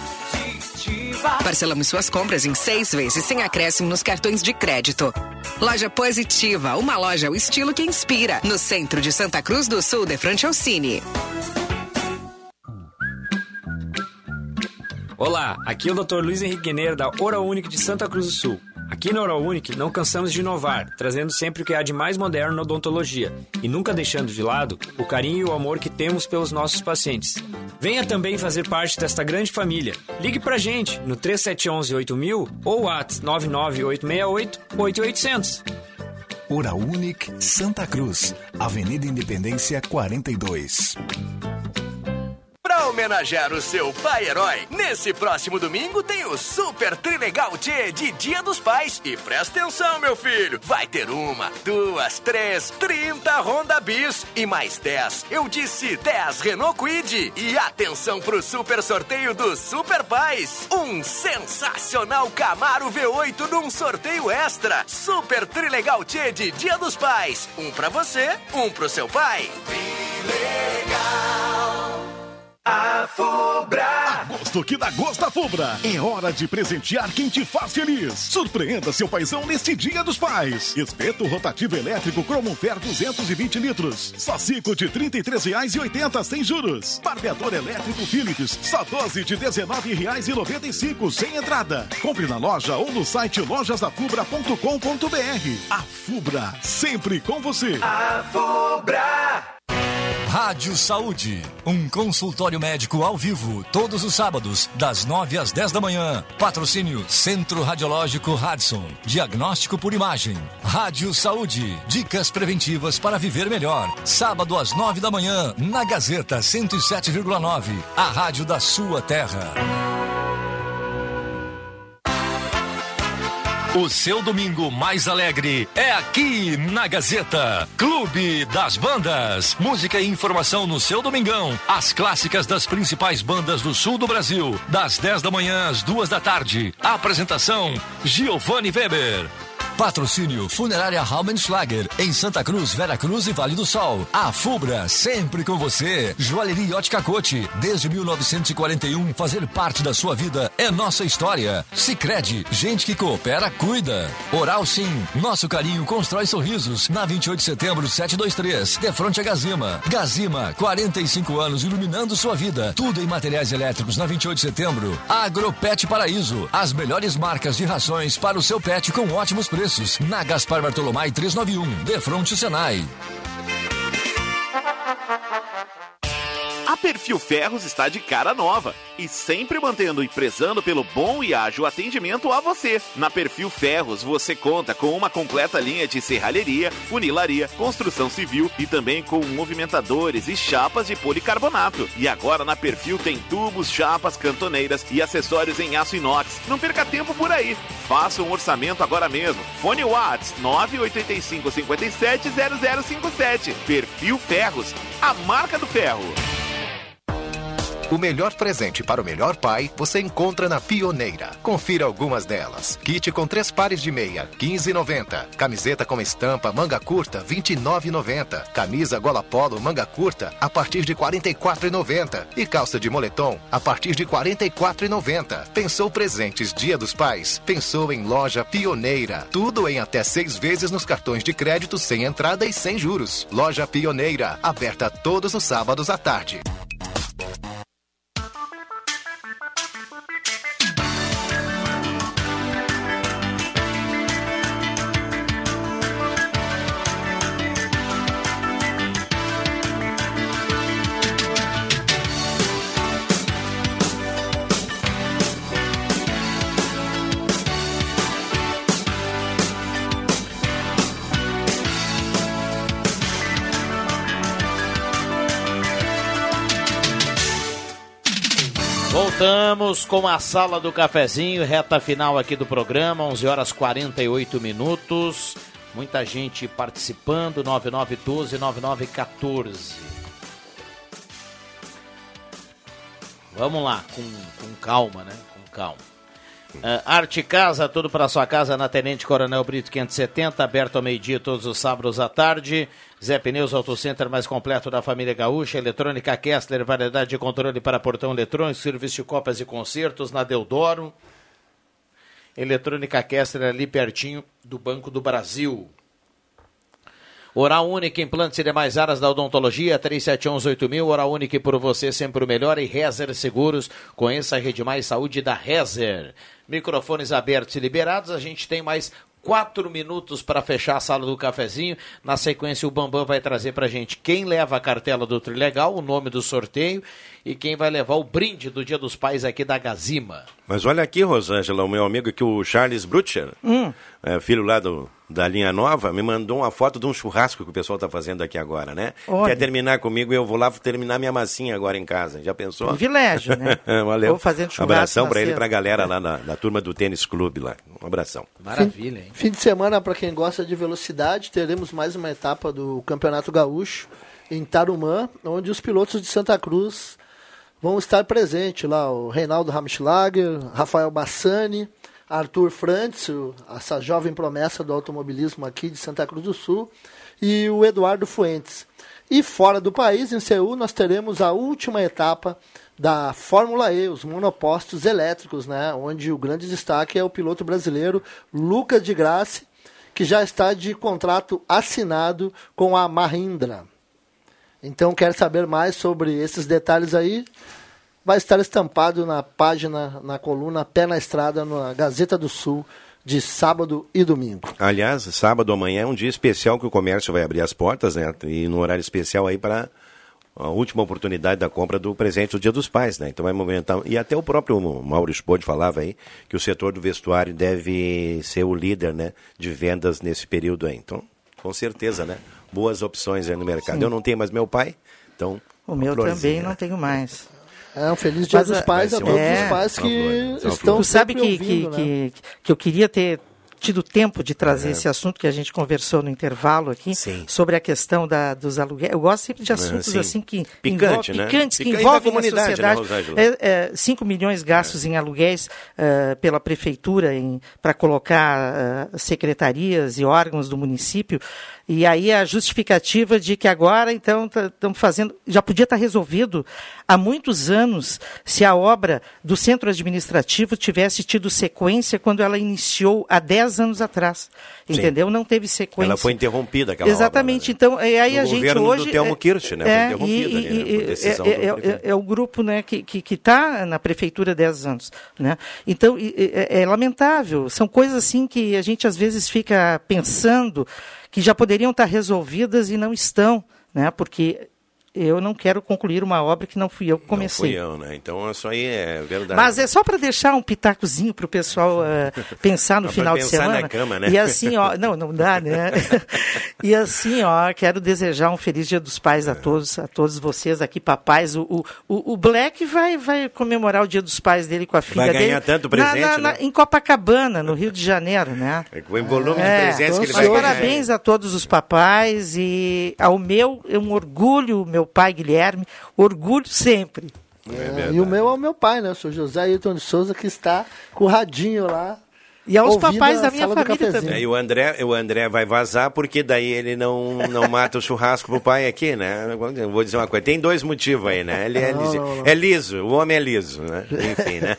Parcelamos suas compras em 6 vezes sem acréscimo nos cartões de crédito. Loja Positiva, uma loja ao estilo que inspira, no centro de Santa Cruz do Sul, de frente ao Cine. Olá, aqui é o Dr. Luiz Henrique Guineiro da OralUnic de Santa Cruz do Sul. Aqui na OralUnic não cansamos de inovar, trazendo sempre o que há de mais moderno na odontologia e nunca deixando de lado o carinho e o amor que temos pelos nossos pacientes. Venha também fazer parte desta grande família. Ligue pra gente no 3711-8000 ou WhatsApp 99868-8800. OralUnic Santa Cruz, Avenida Independência 42. Para homenagear o seu pai herói, nesse próximo domingo tem o Super Trilegal Tchê de Dia dos Pais. E presta atenção, meu filho, vai ter 1, 2, 3, 30 Honda Biz e mais 10, eu disse 10 Renault Kwid. E atenção pro super sorteio do Super Pais, um sensacional Camaro V8 num sorteio extra. Super Trilegal Tchê de Dia dos Pais, um pra você, um pro seu pai. Trilegal. A Fubra! Agosto que dá gosto a Fubra! É hora de presentear quem te faz feliz! Surpreenda seu paizão neste Dia dos Pais! Espeto rotativo elétrico Cromonfer 220 litros, só 5 de R$ 33,80 sem juros. Barbeador elétrico Philips, só 12 de R$ 19,95 sem entrada. Compre na loja ou no site lojasdafubra.com.br. A Fubra, sempre com você! A Fubra! Rádio Saúde, um consultório médico ao vivo, todos os sábados, das 9 às 10 da manhã. Patrocínio Centro Radiológico Radisson, diagnóstico por imagem. Rádio Saúde, dicas preventivas para viver melhor. Sábado às 9 da manhã, na Gazeta 107,9, a rádio da sua terra. O seu domingo mais alegre é aqui na Gazeta. Clube das Bandas. Música e informação no seu domingão. As clássicas das principais bandas do sul do Brasil. Das 10 da manhã às 2 da tarde. Apresentação: Giovanni Weber. Patrocínio Funerária Raumenschlager, em Santa Cruz, Vera Cruz e Vale do Sol. A Fubra, sempre com você. Joalheria Ótica Cote, desde 1941, fazer parte da sua vida é nossa história. Sicredi, gente que coopera, cuida. Oral Sim, nosso carinho constrói sorrisos. Na 28 de setembro, 723, de frente a Gazima. Gazima, 45 anos iluminando sua vida. Tudo em materiais elétricos na 28 de setembro. Agropet Paraíso, as melhores marcas de rações para o seu pet com ótimos preços. Na Gaspar Bartolomé 391, de fronte ao Senai. A Perfil Ferros está de cara nova e sempre mantendo e prezando pelo bom e ágil atendimento a você. Na Perfil Ferros você conta com uma completa linha de serralheria, funilaria, construção civil e também com movimentadores e chapas de policarbonato. E agora na Perfil tem tubos, chapas, cantoneiras e acessórios em aço inox. Não perca tempo por aí. Faça um orçamento agora mesmo. Fone Whats 985570057. Perfil Ferros, a marca do ferro. O melhor presente para o melhor pai você encontra na Pioneira. Confira algumas delas. Kit com 3 pares de meia, R$15,90. Camiseta com estampa, manga curta, R$29,90. Camisa gola polo, manga curta, a partir de R$44,90. E calça de moletom, a partir de R$44,90. Pensou presentes Dia dos Pais? Pensou em Loja Pioneira. Tudo em até 6 vezes nos cartões de crédito, sem entrada e sem juros. Loja Pioneira, aberta todos os sábados à tarde. Voltamos com a Sala do Cafezinho, reta final aqui do programa, 11h48. Muita gente participando, 9912, 9914. Vamos lá, com calma, né? Com calma. Arte Casa, tudo para sua casa, na Tenente Coronel Brito 570, aberto ao meio-dia todos os sábados à tarde. Zé Pneus, Auto Center mais completo da família gaúcha. Eletrônica Kessler, variedade de controle para portão eletrônico, serviço de cópias e concertos na Deodoro. Eletrônica Kessler ali pertinho do Banco do Brasil. OralUnic, implantes e demais áreas da odontologia, 3711-8000. OralUnic, por você sempre o melhor. E Rezer Seguros, conheça a Rede Mais Saúde da Rezer. Microfones abertos e liberados, a gente tem mais 4 minutos para fechar a Sala do Cafezinho. Na sequência, o Bambam vai trazer para a gente quem leva a cartela do Trilegal, o nome do sorteio e quem vai levar o brinde do Dia dos Pais aqui da Gazima. Mas olha aqui, Rosângela, o meu amigo aqui, o Charles Brutcher, filho lá da Linha Nova, me mandou uma foto de um churrasco que o pessoal está fazendo aqui agora, né? Olha. Quer terminar comigo, eu vou lá terminar minha massinha agora em casa. Já pensou? Privilégio, né? Valeu. Vou fazendo churrasco. Um abração para ele e para a galera lá da turma do Tênis Clube lá. Um abração. Maravilha, hein? Fim de semana, para quem gosta de velocidade, teremos mais uma etapa do Campeonato Gaúcho em Tarumã, onde os pilotos de Santa Cruz vão estar presentes lá. O Reinaldo Ramschlager, Rafael Bassani, Arthur Frantz, essa jovem promessa do automobilismo aqui de Santa Cruz do Sul, e o Eduardo Fuentes. E fora do país, em Seul, nós teremos a última etapa da Fórmula E, os monopostos elétricos, né? Onde o grande destaque é o piloto brasileiro Lucas de Grassi, que já está de contrato assinado com a Mahindra. Então, quer saber mais sobre esses detalhes aí? Vai estar estampado na página, na coluna Pé na Estrada, na Gazeta do Sul, de sábado e domingo. Aliás, sábado amanhã é um dia especial que o comércio vai abrir as portas, né? E no horário especial aí para a última oportunidade da compra do presente do Dia dos Pais, né? Então vai movimentar. E até o próprio Mauro Spode falava aí que o setor do vestuário deve ser o líder, né, de vendas nesse período aí. Então, com certeza, né? Boas opções aí no mercado. Sim. Eu não tenho mais meu pai, então... O meu florzinha. Também não tenho mais. É um feliz Dia dos Pais a todos os pais que estão sempre ouvindo, né? Que eu queria ter tido tempo de trazer esse assunto que a gente conversou no intervalo aqui, sobre a questão dos aluguéis. Eu gosto sempre de assuntos assim que envolvem a sociedade. Né, 5 milhões gastos em aluguéis pela prefeitura para colocar secretarias e órgãos do município. E aí a justificativa de que agora, então, estamos fazendo... Já podia estar resolvido há muitos anos se a obra do centro administrativo tivesse tido sequência quando ela iniciou há 10 anos atrás. Entendeu? Não teve sequência. Ela foi interrompida, aquela obra. Exatamente. Então, aí a gente hoje... O governo do Telmo Kirch, né? Foi interrompida ali, né? Por decisão o grupo, né, que está na prefeitura há 10 anos. Né? Então, é lamentável. São coisas assim que a gente, às vezes, fica pensando... que já poderiam estar resolvidas e não estão, né? Porque eu não quero concluir uma obra que não fui eu que comecei. Não fui eu, né? Então, isso aí é verdade. Mas é só para deixar um pitacozinho para o pessoal pensar no final de semana. Pensar na cama, né? E assim, ó... Não dá, né? E assim, ó, quero desejar um feliz Dia dos Pais a todos vocês aqui, papais. O Black vai comemorar o Dia dos Pais dele com a filha dele. Vai ganhar tanto presente, né? Em Copacabana, no Rio de Janeiro, né? Com o volume de presentes que ele vai ganhar. Parabéns a todos os papais e ao meu, é um orgulho, meu pai Guilherme, orgulho sempre. E o meu é o meu pai, né? O senhor José Ailton de Souza, que está com o radinho lá. E aos papais da minha família também. E o André vai vazar, porque daí ele não mata o churrasco pro pai aqui, né? Eu vou dizer uma coisa, tem dois motivos aí, né? Ele é liso, o homem é liso, né? Enfim, né?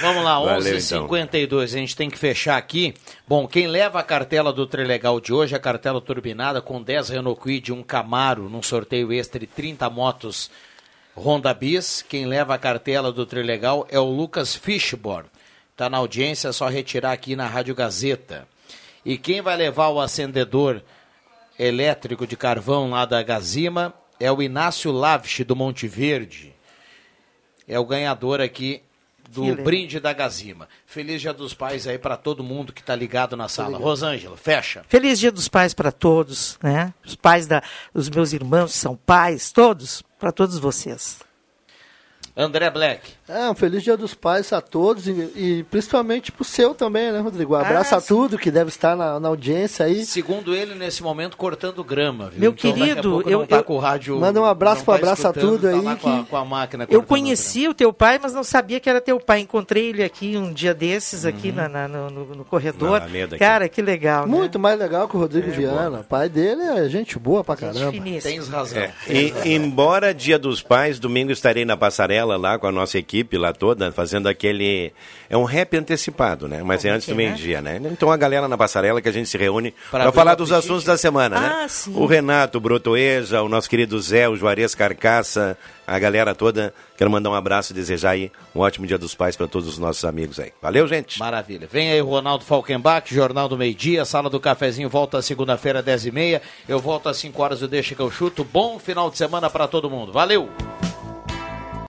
Vamos lá, 11h52, então. A gente tem que fechar aqui. Bom, quem leva a cartela do Trilegal de hoje, a cartela turbinada com 10 Renault Kwid, um Camaro, num sorteio extra e 30 motos Honda Biz. Quem leva a cartela do Trilegal é o Lucas Fishborn. Está na audiência, é só retirar aqui na Rádio Gazeta. E quem vai levar o acendedor elétrico de carvão lá da Gazima é o Inácio Lavich, do Monte Verde. É o ganhador aqui do brinde da Gazima. Feliz Dia dos Pais aí para todo mundo que está ligado na sala. Rosângela, fecha. Feliz Dia dos Pais para todos, né? Os pais os meus irmãos são pais, todos, para todos vocês. André Black. Um feliz Dia dos Pais a todos e principalmente pro seu também, né, Rodrigo? Um abraço a tudo que deve estar na audiência aí. Segundo ele, nesse momento, cortando grama, viu? Meu querido, eu tá com o rádio. Manda um abraço pro Abraço a Tudo aí. Tá com a máquina. Eu conheci o teu pai, mas não sabia que era teu pai. Encontrei ele aqui um dia desses, aqui no corredor. Cara, que legal. Muito mais legal que o Rodrigo Viana. O pai dele é gente boa pra caramba. Tens razão. Embora Dia dos Pais, domingo estarei na passarela lá com a nossa equipe lá toda, fazendo aquele... É um rap antecipado, né? Mas é antes do meio-dia, né? Então a galera na passarela que a gente se reúne para falar dos assuntos da semana, né? Sim. O Renato Brotoeja, o nosso querido Zé, o Juarez Carcaça, a galera toda. Quero mandar um abraço e desejar aí um ótimo Dia dos Pais para todos os nossos amigos aí. Valeu, gente. Maravilha. Vem aí o Ronaldo Falkenbach, Jornal do Meio-Dia, Sala do Cafezinho, volta segunda-feira, 10h30. Eu volto às 5 horas, eu deixo que eu chuto. Bom final de semana para todo mundo. Valeu!